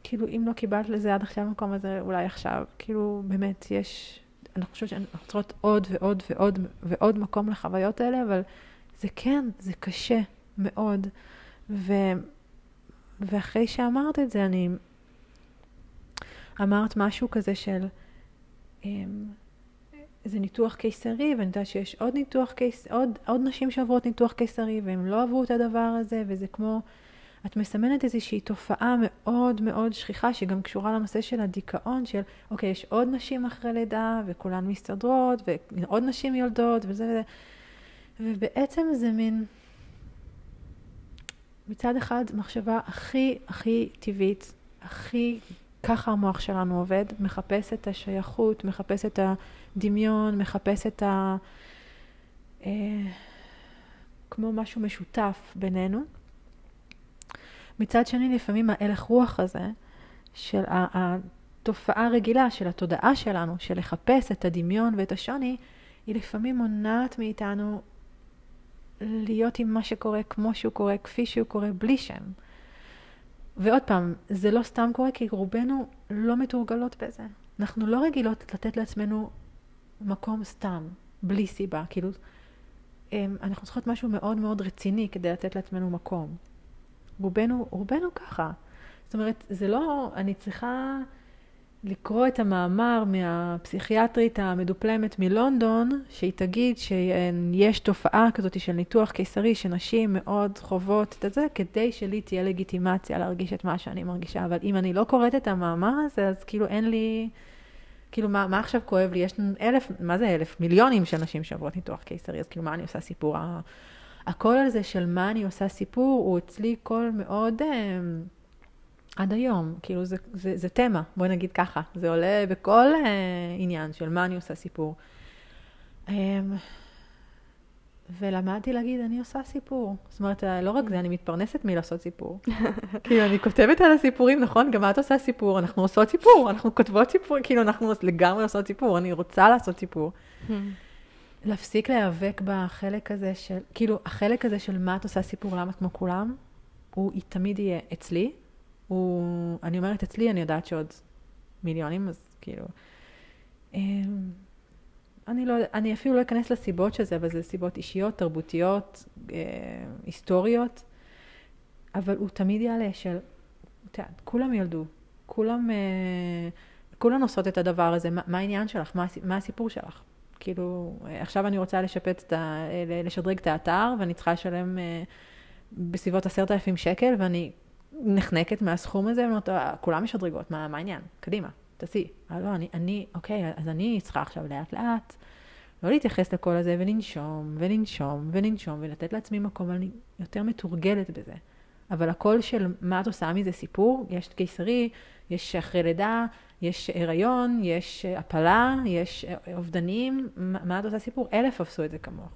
כאילו אם לא קיבלת לזה עד עכשיו במקום הזה, אולי עכשיו, כאילו באמת יש, אני חושבת שאנחנו צריכות עוד ועוד ועוד ועוד מקום לחוויות האלה, אבל זה כן, זה קשה מאוד. ואחרי שאמרת את זה, אני אמרת משהו כזה של זה ניתוח קיסרי, ואני יודעת שיש עוד ניתוח קיסרי, עוד נשים שעברות ניתוח קיסרי, והם לא עברו את הדבר הזה, וזה כמו, את מסמנת איזושהי תופעה מאוד מאוד שכיחה, שגם קשורה לנושא של הדיכאון, של אוקיי, יש עוד נשים אחרי לידה, וכולן מסתדרות, ועוד נשים יולדות, וזה וזה. ובעצם זה מין, מצד אחד, מחשבה הכי הכי טבעית, הכי ככה המוח שלנו עובד, מחפש את השייכות, מחפש את הדמיון, מחפש את ה... כמו משהו משותף בינינו. מצד שני, לפעמים ההלך רוח הזה, של התופעה הרגילה, של התודעה שלנו, של לחפש את הדמיון ואת השוני, היא לפעמים מונעת מאיתנו להיות עם מה שקורה, כמו שהוא קורה, כפי שהוא קורה, בלי שם. ועוד פעם, זה לא סתם קורה, כי רובנו לא מתורגלות בזה. אנחנו לא רגילות לתת לעצמנו מקום סתם, בלי סיבה. כאילו, אנחנו צריכות משהו מאוד מאוד רציני כדי לתת לעצמנו מקום. רובנו ככה. זאת אומרת, זה לא, אני צריכה לקרוא את המאמר מהפסיכיאטרית המדופלמת מלונדון, שהיא תגיד שיש תופעה כזאת של ניתוח קיסרי, שנשים מאוד חובות את זה, כדי שלי תהיה לגיטימציה להרגיש את מה שאני מרגישה. אבל אם אני לא קוראת את המאמר הזה, אז כאילו אין לי... כאילו, מה עכשיו כואב לי? יש 1,000, מה זה 1,000? מיליונים של נשים שעברות ניתוח קיסרי, אז כאילו, מה אני עושה סיפור? הכל על זה של מה אני עושה סיפור, הוא אצלי כל מאוד... עד היום, כאילו זה תמה, בואי נגיד ככה, זה עולה בכל עניין של מה אני עושה סיפור. ולמדתי להגיד, אני עושה סיפור. זאת אומרת, לא רק זה, אני מתפרנסת מלעשות סיפור. כאילו, אני כותבת על הסיפורים, נכון? גם את עושה סיפור, אנחנו עושות סיפור, אנחנו כותבות סיפור, כאילו אנחנו לגמרי עושות סיפור, אני רוצה לעשות סיפור. להפסיק להיאבק בחלק הזה של, כאילו, החלק הזה של מה את עושה סיפור, למה כמו כולם, הוא תמיד יהיה אצלי. אני אומרת אצלי, אני יודעת שעוד מיליונים, אז כאילו, אני אפילו לא אכנס לסיבות של זה, אבל זה סיבות אישיות, תרבותיות, היסטוריות, אבל הוא תמיד יעלה של, כולם ילדו, כולם עושות את הדבר הזה, מה העניין שלך, מה הסיפור שלך? כאילו, עכשיו אני רוצה לשדרג את האתר, ואני צריכה לשלם בסביבות 10,000 שקל, ואני נחנקת מהסכום הזה, כולם משדרגות, מה העניין? קדימה, תעשי. לא, אני, אוקיי, אז אני צריכה עכשיו לאט לאט, לא להתייחס לכל הזה, ולנשום, ולנשום, ולנשום, ולתת לעצמי מקום, אני יותר מתורגלת בזה. אבל הכל של מה את עושה מזה סיפור, יש קיסרי, יש אחרי לידה, יש הריון, יש הפלה, יש אובדנים, מה את עושה סיפור? 1,000 עשו את זה כמוך.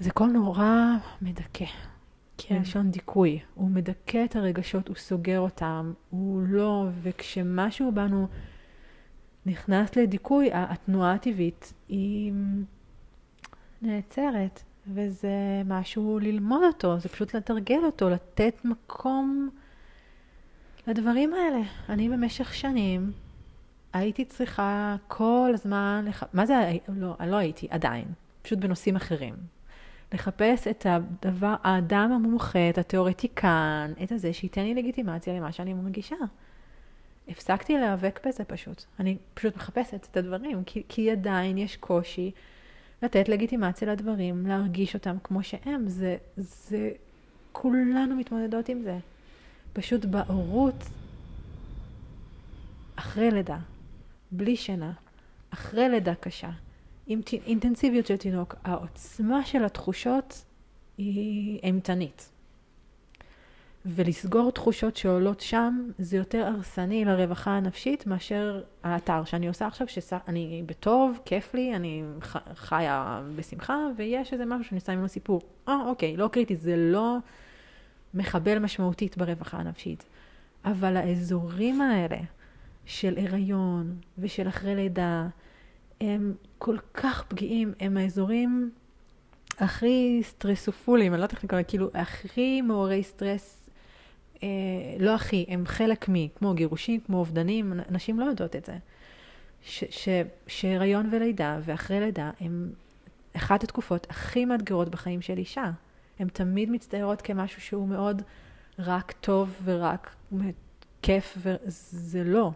זה כל נורא מדכא. הלשון דיכוי. הוא מדכא את הרגשות, הוא סוגר אותם, הוא לא, וכשמשהו בנו נכנס לדיכוי, התנועה הטבעית היא נעצרת, וזה משהו ללמוד אותו, זה פשוט לתרגל אותו, לתת מקום לדברים האלה. אני במשך שנים הייתי צריכה כל הזמן, מה זה, לא הייתי, עדיין, פשוט בנושאים אחרים. לחפש את הדבר, האדם המומחה, את התיאורטיקן, את הזה שייתן לי לגיטימציה למה שאני מרגישה. הפסקתי להיאבק בזה פשוט. אני פשוט מחפשת את הדברים, כי עדיין יש קושי לתת לגיטימציה לדברים, להרגיש אותם כמו שהם. זה כולנו מתמודדות עם זה. פשוט בהורות, אחרי לידה, בלי שינה, אחרי לידה קשה, עם אינטנסיביות של תינוק, העוצמה של התחושות היא אימתנית. ולסגור תחושות שעולות שם, זה יותר הרסני לרווחה הנפשית מאשר האתר שאני עושה עכשיו, שאני בטוב, כיף לי, אני חיה בשמחה, ויש איזה משהו שאני עושה ממנו סיפור. אוקיי, לא קריטי, זה לא מחבל משמעותית ברווחה הנפשית. אבל האזורים האלה של הריון ושל אחרי לידה, הם כל כך פגיעים, הם האזורים הכי סטרסופולים, אני לא טכניקה, כאילו הכי מעורי סטרס, לא הכי, הם חלק מי, כמו גירושים, כמו אובדנים, נשים לא יודעות את זה. שהיריון ולידה ואחרי לידה, הם אחת התקופות הכי מאתגרות בחיים של אישה. הם תמיד מצטיירות כמשהו שהוא מאוד רק טוב ורק כיף, וזה לא.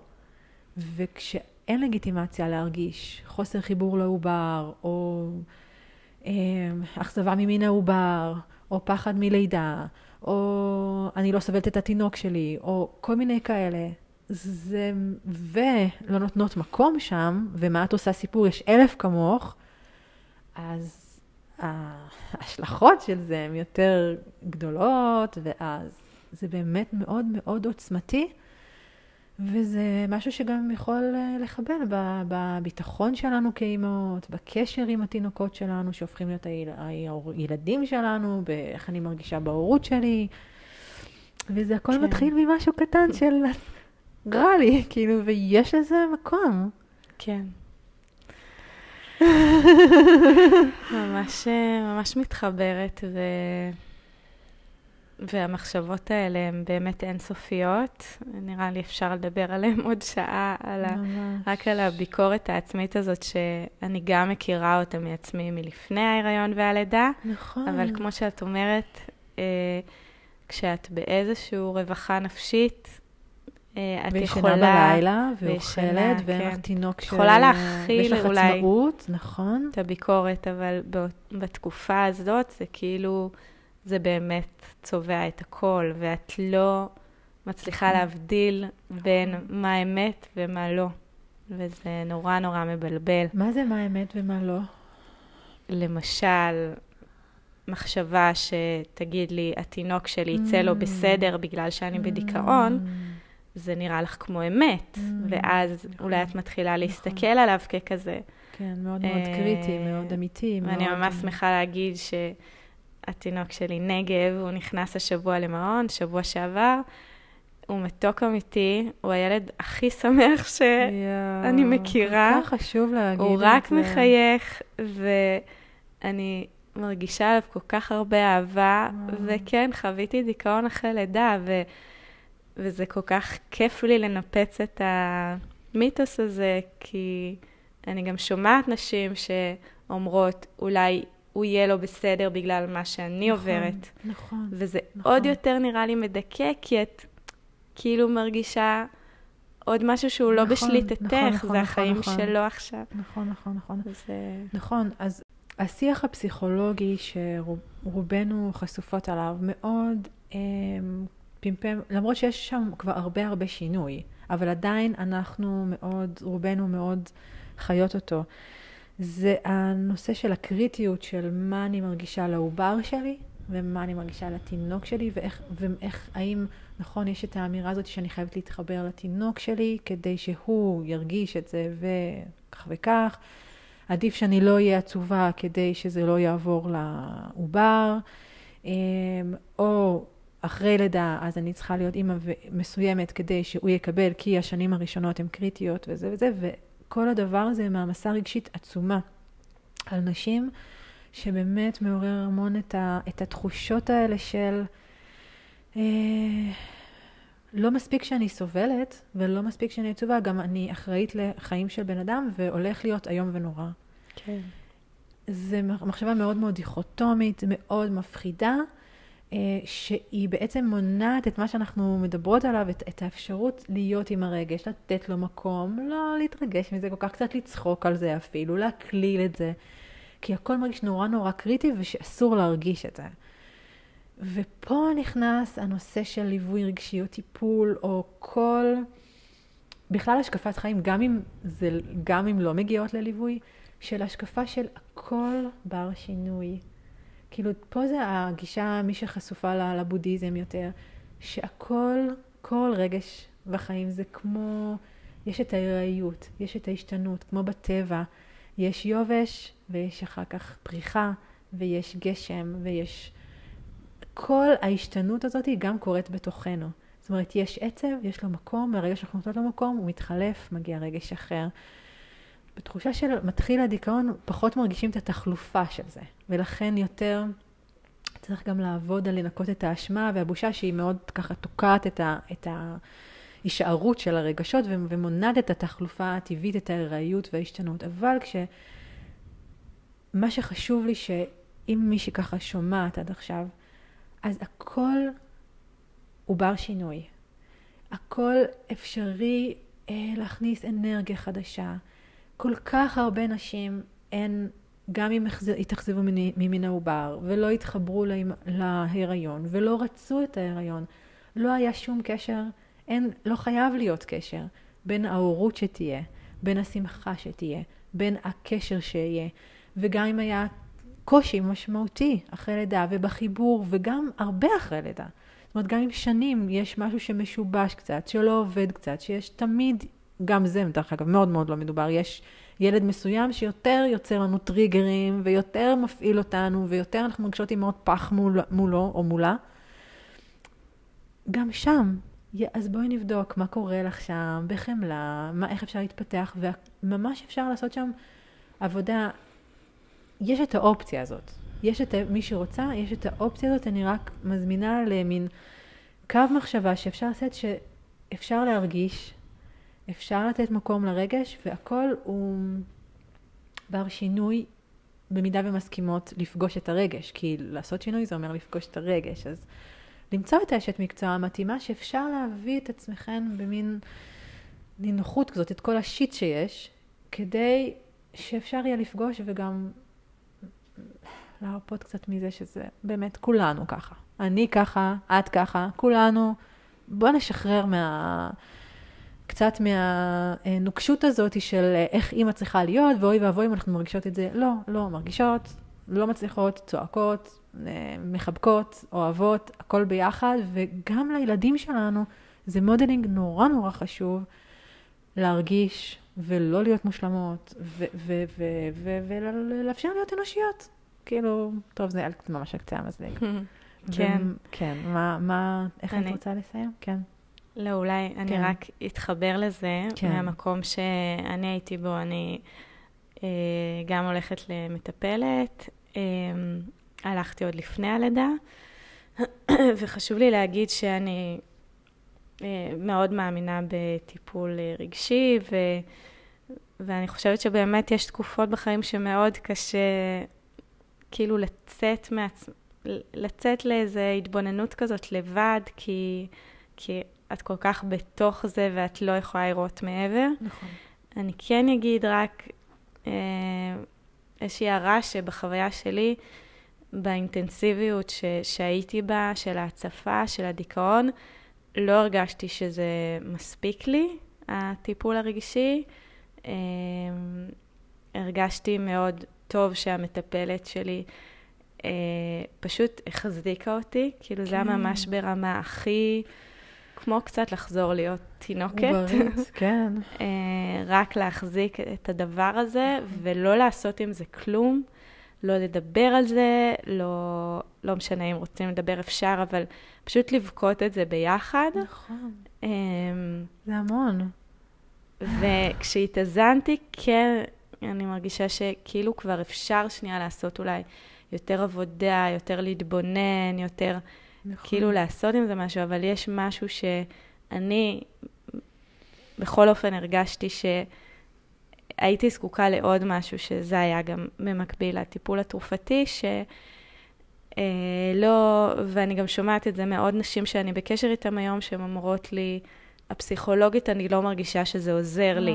וכשאין לגיטימציה להרגיש חוסר חיבור לעובר, או אכזבה ממין העובר, או פחד מלידה, או אני לא סבלת את התינוק שלי, או כל מיני כאלה, זה, ולא נותנות מקום שם, ומה את עושה סיפור, יש 1,000 כמוך, אז ההשלכות של זה הן יותר גדולות, ואז זה באמת מאוד מאוד עוצמתי, וזה משהו שגם יכול לחבל בביטחון שלנו כאימות, בקשר עם התינוקות שלנו שהופכים להיות הילדים שלנו, באיך אני מרגישה בהורות שלי, וזה הכל מתחיל ממשהו קטן של רע לי, כאילו, ויש לזה מקום. כן. ממש, ממש מתחברת, והמחשבות האלה הן באמת אינסופיות. נראה לי אפשר לדבר עליהן עוד שעה, רק על הביקורת העצמית הזאת שאני גם מכירה אותה מעצמי מלפני ההיריון והלידה. נכון. אבל כמו שאת אומרת, כשאת באיזשהו רווחה נפשית, את יכולה בלילה ואוכלת והתינוק של יכולה להכיל אולי נכון את הביקורת, אבל בתקופה הזאת זה כאילו זה באמת צובע את הכל, ואת לא מצליחה להבדיל בין מה האמת ומה לא, וזה נורא נורא מבלבל. מה זה מה האמת ומה לא? למשל מחשבה שתגיד לי התינוק שלי יצא לו בסדר בגלל שאני בדיכאון, זה נראה לך כמו אמת, ואז אולי את מתחילה להסתכל עליו ככזה. כן, מאוד מאוד קריטי, מאוד אמיתי. ואני ממש שמחה להגיד שהתינוק שלי נגב, הוא נכנס השבוע למעון, שבוע שעבר, הוא מתוק אמיתי, הוא הילד הכי שמח שאני מכירה. כל כך חשוב להגיד. הוא רק מחייך, ואני מרגישה עליו כל כך הרבה אהבה, וכן, חוויתי דיכאון אחרי לידה, וזה כל כך כיף לי לנפץ את המיתוס הזה, כי אני גם שומעת נשים שאומרות, אולי הוא יהיה לו בסדר בגלל מה שאני עוברת. נכון. וזה עוד יותר נראה לי מדכא, כי את כאילו מרגישה עוד משהו שהוא לא בשליטתך, זה החיים שלו עכשיו. נכון. נכון, אז השיח הפסיכולוגי שרובנו חשופות עליו מאוד פמפם, למרות שיש שם כבר הרבה הרבה שינוי, אבל עדיין אנחנו מאוד, רובנו מאוד חיות אותו. זה הנושא של הקריטיות של מה אני מרגישה לעובר שלי, ומה אני מרגישה לתינוק שלי, ואיך, האם, נכון, יש את האמירה הזאת שאני חייבת להתחבר לתינוק שלי, כדי שהוא ירגיש את זה וכך וכך. עדיף שאני לא אהיה עצובה כדי שזה לא יעבור לעובר. או אחרי לידה, אז אני צריכה להיות אימא מסוימת כדי שהוא יקבל, כי השנים הראשונות הן קריטיות וזה וזה, וכל הדבר הזה מעמסה רגשית עצומה על נשים, שבאמת מעורר המון את התחושות האלה של לא מספיק שאני סובלת, ולא מספיק שאני עצובה, גם אני אחראית לחיים של בן אדם, והולך להיות היום ונורא. כן. זה מחשבה מאוד מאוד דיכוטומית, מאוד מפחידה, שהיא בעצם מונעת את מה שאנחנו מדברות עליו, את האפשרות להיות עם הרגש, לתת לו מקום, לא להתרגש מזה, כל כך קצת לצחוק על זה אפילו, להקליל את זה, כי הכל מרגיש נורא נורא קריטי, ושאסור להרגיש את זה. ופה נכנס הנושא של ליווי רגשי או טיפול, או כל, בכלל השקפת חיים, גם אם לא מגיעות לליווי, של השקפה של הכל בר שינוי. כאילו פה זה הגישה, מי שחשופה לבודהיזם יותר, שהכל, כל רגש בחיים זה כמו, יש את ההיראיות, יש את ההשתנות, כמו בטבע, יש יובש ויש אחר כך פריחה ויש גשם ויש, כל ההשתנות הזאת היא גם קורית בתוכנו. זאת אומרת, יש עצב, יש לו מקום, מהרגע שאנחנו נותנות לו מקום, הוא מתחלף, מגיע רגש אחר. בתחושה של מתחיל הדיכאון, פחות מרגישים את התחלופה של זה. ולכן יותר צריך גם לעבוד על לנקות את האשמה והבושה, שהיא מאוד ככה תוקעת את ההישארות של הרגשות, ומונעת את התחלופה הטבעית, את ההיראיות וההשתנות. אבל מה שחשוב לי, שאם מישהי ככה שומעת עד עכשיו, אז הכל הוא בר שינוי. הכל אפשרי להכניס אנרגיה חדשה. כל כך הרבה נשים, גם אם התאכזבו ממין העובר, ולא התחברו להיריון, ולא רצו את ההיריון, לא היה שום קשר, לא חייב להיות קשר, בין ההורות שתהיה, בין השמחה שתהיה, בין הקשר שיהיה, וגם אם היה קושי משמעותי אחרי לידה ובחיבור, וגם הרבה אחרי לידה. זאת אומרת, גם עם שנים יש משהו שמשובש קצת, שלא עובד קצת, שיש תמיד, גם זה, דרך אגב, מאוד מאוד לא מדובר, יש ילד מסוים שיותר יוצר לנו טריגרים, ויותר מפעיל אותנו, ויותר אנחנו מרגישות עם מאוד פח מולו או מולה. גם שם, אז בואי נבדוק מה קורה לך שם, בחמלה, איך אפשר להתפתח, וממש אפשר לעשות שם עבודה. יש את האופציה הזאת. יש את מי שרוצה, יש את האופציה הזאת. אני רק מזמינה למין קו מחשבה שאפשר לעשות, שאפשר להרגיש, אפשר לתת מקום לרגש, והכל הוא בר שינוי במידה ומסכימות לפגוש את הרגש. כי לעשות שינוי זה אומר לפגוש את הרגש. אז למצוא את האשת מקצוע המתאימה שאפשר להביא את עצמכן במין נינוחות כזאת, את כל השיט שיש, כדי שאפשר יהיה לפגוש וגם להרפות קצת מזה שזה באמת כולנו ככה. אני ככה, את ככה, כולנו. בוא נשחרר קצת מהנוקשות הזאת של איך אימא צריכה להיות, ואוי ואבוי אם אנחנו מרגישות את זה. לא, לא מרגישות, לא מצליחות, צועקות, מחבקות, אוהבות, הכל ביחד. וגם לילדים שלנו זה מודלינג נורא נורא חשוב להרגיש ולא להיות מושלמות, ולאפשר להיות אנושיות. כאילו, טוב, זה ממש הקצה המזלג. כן. כן, איך את רוצה לסיים? כן. לא, אולי אני רק אתחבר לזה, מהמקום שאני הייתי בו, אני גם הולכת למטפלת, הלכתי עוד לפני הלידה, וחשוב לי להגיד שאני מאוד מאמינה בטיפול רגשי, ואני חושבת שבאמת יש תקופות בחיים שמאוד קשה כאילו לצאת לאיזו התבוננות כזאת לבד, כי את כל כך בתוך זה ואת לא יכולה לראות מעבר. נכון. אני כן אגיד רק איזושהי הערה שבחוויה שלי, באינטנסיביות שהייתי בה, של ההצפה, של הדיכאון, לא הרגשתי שזה מספיק לי, הטיפול הרגשי. הרגשתי מאוד טוב שהמטפלת שלי פשוט החזיקה אותי. כאילו זה היה ממש ברמה הכי, כמו קצת לחזור להיות תינוקת. עוברית, כן. רק להחזיק את הדבר הזה ולא לעשות עם זה כלום. לא לדבר על זה, לא משנה אם רוצים לדבר אפשר, אבל פשוט לבכות את זה ביחד. נכון. זה המון. וכשהתאזנתי, כן, אני מרגישה שכאילו כבר אפשר שנייה לעשות אולי יותר עבודה, יותר להתבונן, יותר נכון. כאילו לעשות עם זה משהו, אבל יש משהו שאני בכל אופן הרגשתי שהייתי זקוקה לעוד משהו, שזה היה גם במקביל לטיפול התרופתי, שלא, ואני גם שומעת את זה מעוד נשים שאני בקשר איתם היום, שהן אומרות לי, הפסיכולוגית אני לא מרגישה שזה עוזר לי.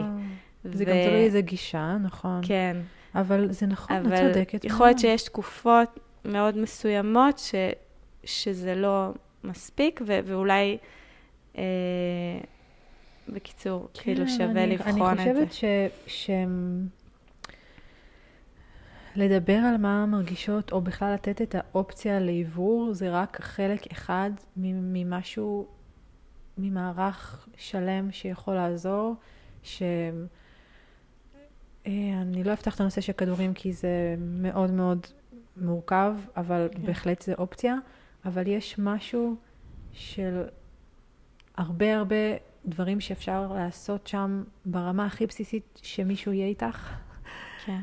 זה גם תלוי איזה גישה, נכון. כן. אבל זה נכון, את צודקת. יכול להיות שיש תקופות מאוד מסוימות שזה לא מספיק, ואולי, בקיצור, כאילו שווה לבחון את זה. אני חושבת לדבר על מה המרגישות, או בכלל לתת את האופציה לעיבור, זה רק חלק אחד ממשהו, ממערך שלם שיכול לעזור, אני לא אפתח את הנושא של כדורים כי זה מאוד מאוד מורכב, אבל בהחלט זה אופציה, אבל יש משהו של הרבה הרבה דברים שאפשר לעשות שם ברמה הכי בסיסית שמישהו יהיה איתך. כן.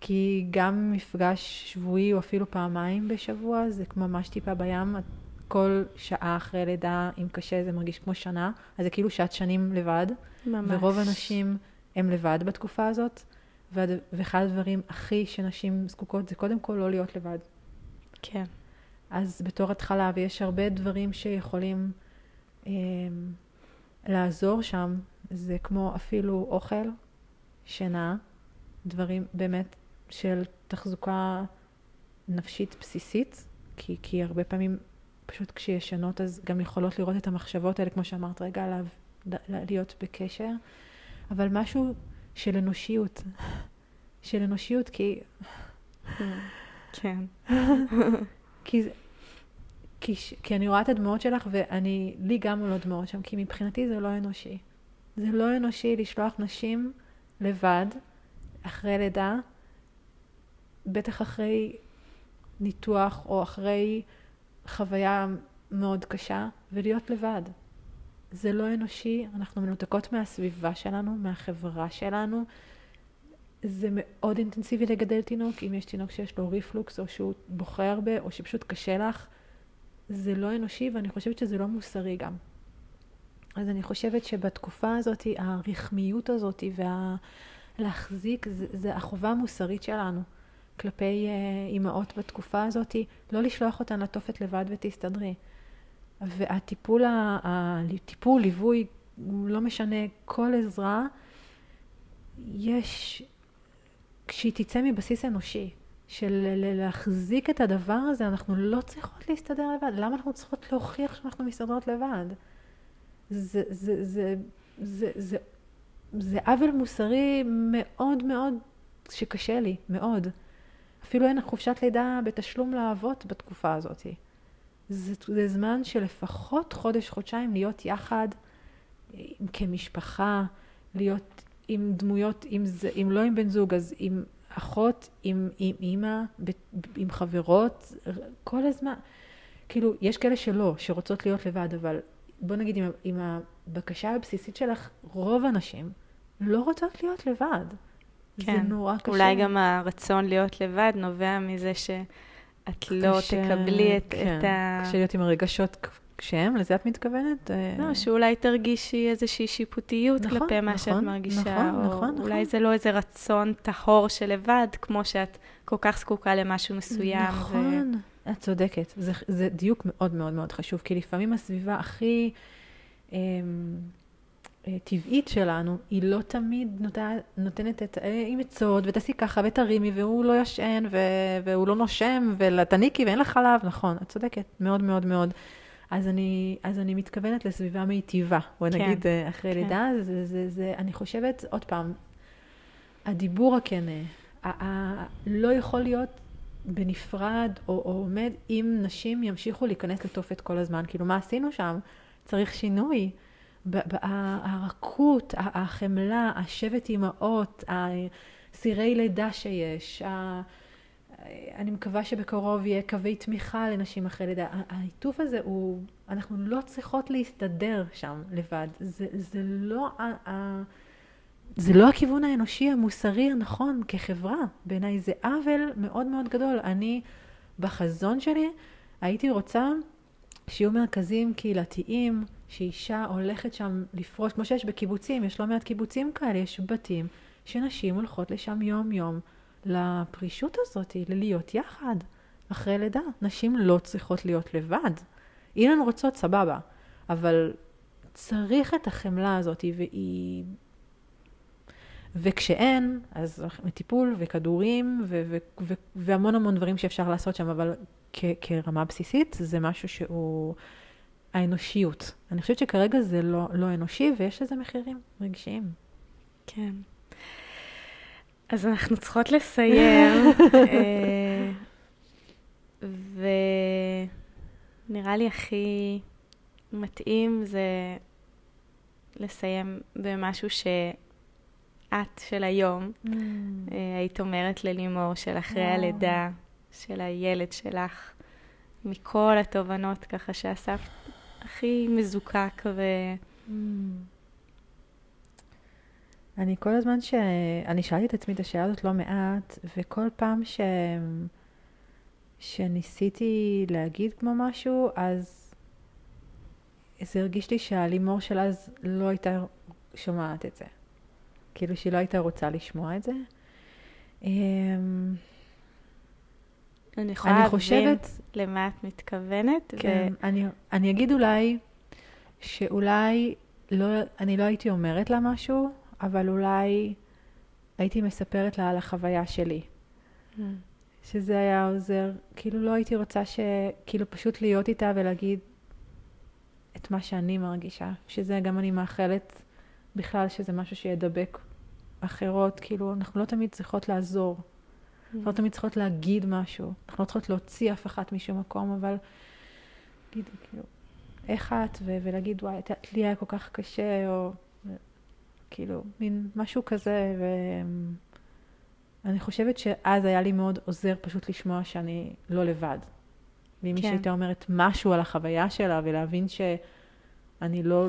כי גם מפגש שבועי או אפילו פעמיים בשבוע זה ממש טיפה בים, כל שעה אחרי לידה, אם קשה, זה מרגיש כמו שנה, אז זה כאילו שעת שנים לבד. ממש. ורוב הנשים הם לבד בתקופה הזאת, ואחד הדברים הכי שנשים זקוקות זה קודם כל לא להיות לבד. כן. אז בתור התחלה, ויש הרבה דברים שיכולים לעזור שם, זה כמו אפילו אוכל, שינה, דברים באמת של תחזוקה נפשית בסיסית, כי הרבה פעמים פשוט כשישנות אז גם יכולות לראות את המחשבות האלה, כמו שאמרת רגע עליו, להיות בקשר. אבל משהו של אנושיות. של אנושיות כי... כן. כי אני רואה את הדמעות שלך לי גם עולות דמעות שם, כי מבחינתי זה לא אנושי. זה לא אנושי לשלוח נשים לבד, אחרי לידה, בטח אחרי ניתוח או אחרי... חוויה מאוד קשה, ולהיות לבד. זה לא אנושי, אנחנו מנותקות מהסביבה שלנו, מהחברה שלנו. זה מאוד אינטנסיבי לגדל תינוק, אם יש תינוק שיש לו ריפלוקס, או שהוא בוכה הרבה, או שפשוט קשה לך. זה לא אנושי, ואני חושבת שזה לא מוסרי גם. אז אני חושבת שבתקופה הזאת, הרחמיות הזאת, להחזיק, זה החובה המוסרית שלנו. כלפי אימהות בתקופה הזאת, לא לשלוח אותן לתופת לבד ותסתדרי. והטיפול, ליווי, לא משנה, כל עזרה, כשהיא תצא מבסיס אנושי, של להחזיק את הדבר הזה, אנחנו לא צריכות להסתדר לבד. למה אנחנו צריכות להוכיח שאנחנו מסתדרות לבד? זה עוול מוסרי מאוד מאוד שקשה לי, מאוד. אפילו אין חופשת לידה בתשלום לאבות בתקופה הזאת. זה זמן שלפחות חודש-חודשיים להיות יחד כמשפחה, להיות עם דמויות, אם לא עם בן זוג, אז עם אחות, עם אמא, עם חברות, כל הזמן. כאילו, יש כאלה שלא, שרוצות להיות לבד, אבל בוא נגיד, עם הבקשה הבסיסית שלך, רוב הנשים לא רוצות להיות לבד. כן. זה נורא קשה. אולי גם הרצון להיות לבד נובע מזה שאת לא תקבלי את ה... קשה להיות עם הרגשות כשהם, לזה את מתכוונת? לא, שאולי תרגישי איזושהי שיפוטיות כלפי מה שאת מרגישה. נכון. אולי זה לא איזה רצון טהור של לבד, כמו שאת כל כך זקוקה למשהו מסוים. נכון. את צודקת. זה דיוק מאוד מאוד מאוד חשוב, כי לפעמים הסביבה הכי טבעית שלנו, היא לא תמיד נותנת את המצוד, ותעשי ככה, ותרימי, והוא לא ישן, והוא לא נושם, ולתניקי, ואין לך חלב, נכון, את צודקת, מאוד מאוד מאוד. אז אני מתכוונת לסביבה מיטיבה, בוא נגיד, אחרי לידה, אני חושבת, עוד פעם, הדיבור הכן, לא יכול להיות בנפרד, או עומד, אם נשים ימשיכו להיכנס לתופת כל הזמן, כאילו, מה עשינו שם? צריך שינוי. הרכות, החמלה, השבט אימהות, הסירי לידה שיש, אני מקווה שבקרוב יהיה קווי תמיכה לנשים אחרי לידה. העיטוף הזה הוא, אנחנו לא צריכות להסתדר שם לבד. זה לא הכיוון האנושי, המוסרי, הנכון, כחברה. בעיניי זה עוול מאוד מאוד גדול. אני, בחזון שלי, הייתי רוצה שיהיו מרכזים קהילתיים, שאישה הולכת שם לפרוש, כמו שיש בקיבוצים, יש לא מעט קיבוצים כאלה, יש בתים, שנשים הולכות לשם יום יום, לפרישות הזאת, ללהיות יחד, אחרי לידה. נשים לא צריכות להיות לבד. אם הן רוצות, סבבה. אבל צריך את החמלה הזאת, והיא... וכשאין, אז טיפול וכדורים והמון המון דברים שאפשר לעשות שם, אבל כרמה בסיסית זה משהו שהוא האנושיות. אני חושבת שכרגע זה לא אנושי, ויש לזה מחירים רגשיים. כן. אז אנחנו צריכות לסיים, ונראה לי הכי מתאים זה לסיים במשהו את של היום, היית אומרת ללימור של אחרי הלידה, של הילד שלך, מכל התובנות ככה שאסף הכי מזוקק ו... אני כל הזמן אני שאלתי את עצמי את השאלה הזאת לא מעט, וכל פעם שניסיתי להגיד כמו משהו, אז זה הרגיש לי שהלימור של אז לא הייתה שומעת את זה. כאילו שהיא לא הייתה רוצה לשמוע את זה. אני חושבת... למה את מתכוונת? כן, אני אגיד אולי, שאולי אני לא הייתי אומרת לה משהו, אבל אולי הייתי מספרת לה על החוויה שלי. שזה היה עוזר. כאילו לא הייתי רוצה כאילו פשוט להיות איתה ולהגיד את מה שאני מרגישה. שזה גם אני מאחלת בכלל שזה משהו שידבק אחרות, כאילו, אנחנו לא תמיד צריכות לעזור, אנחנו לא תמיד צריכות להגיד משהו, אנחנו לא צריכות להוציא אף אחת משום מקום, אבל להגיד, כאילו, איך את, ולהגיד, וואי, לי היה כל כך קשה, או כאילו, מין משהו כזה, ואני חושבת שאז היה לי מאוד עוזר פשוט לשמוע שאני לא לבד. ואם כן. שהייתה אומרת משהו על החוויה שלה, ולהבין שאני לא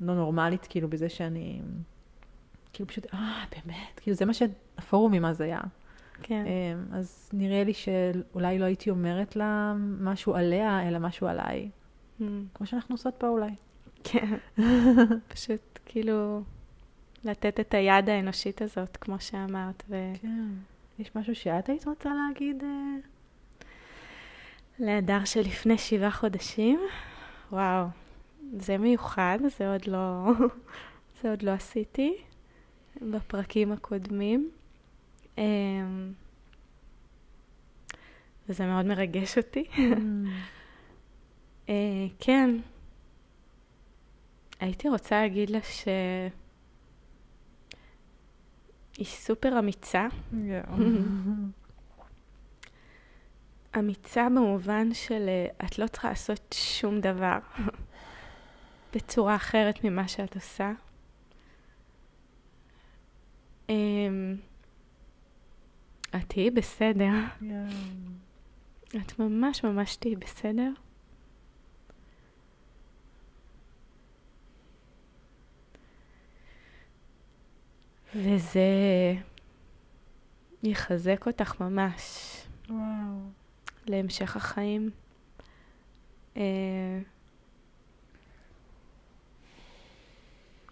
נורמלית, כאילו, בזה שאני, כאילו, פשוט, באמת, כאילו, זה מה שהפורומים אז היה. כן. אז נראה לי שאולי לא הייתי אומרת לה משהו עליה, אלא משהו עליי. כמו שאנחנו עושות פה אולי. כן. פשוט, כאילו, לתת את היד האנושית הזאת, כמו שאמרת. כן. יש משהו שאת היית רוצה להגיד? להדר שלפני 7 חודשים. וואו. זה מיוחד, זה עוד לא עשיתי בפרקים הקודמים. וזה מאוד מרגש אותי. כן, הייתי רוצה להגיד לה שהיא סופר אמיצה. אמיצה במובן של את לא צריכה לעשות שום דבר. בצורה אחרת ממה שאת עושה. את תהיי בסדר. את ממש ממש תהיי בסדר. וזה יחזק אותך ממש. וואו. להמשך החיים.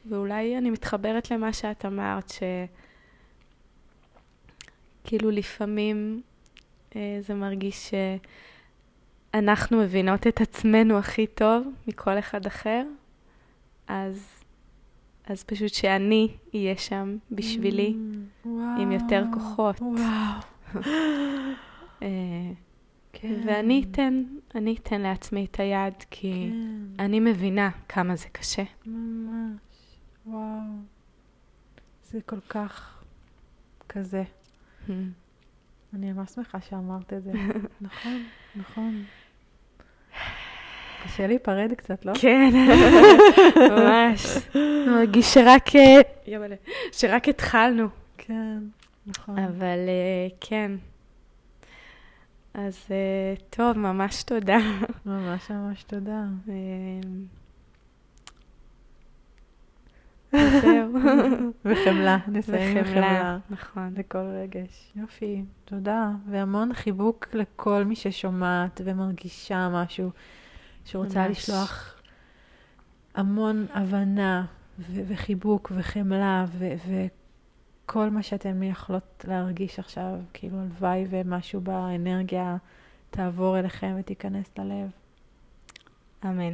ואולי אני מתחברת למה שאת אמרת, שכאילו לפעמים זה מרגיש שאנחנו מבינות את עצמנו הכי טוב מכל אחד אחר, אז פשוט שאני אהיה שם בשבילי, עם יותר כוחות. ואני אתן לעצמי את היד, כי אני מבינה כמה זה קשה. ממש. וואו, זה כל כך כזה. אני ממש שמחה שאמרת את זה. נכון, נכון. קשה להיפרד קצת, לא? כן, ממש. מרגיש שרק התחלנו. כן, נכון. אבל כן, אז טוב, ממש תודה. ממש ממש תודה. זהו. וחמלה, נסיים עם חמלה. נכון, לכל רגש. יופי, תודה. והמון חיבוק לכל מי ששומעת ומרגישה משהו, שרוצה לשלוח המון הבנה וחיבוק וחמלה וכל מה שאתם יכולות להרגיש עכשיו, כאילו הלוואי ומשהו באנרגיה תעבור אליכם ותיכנס ללב. אמן.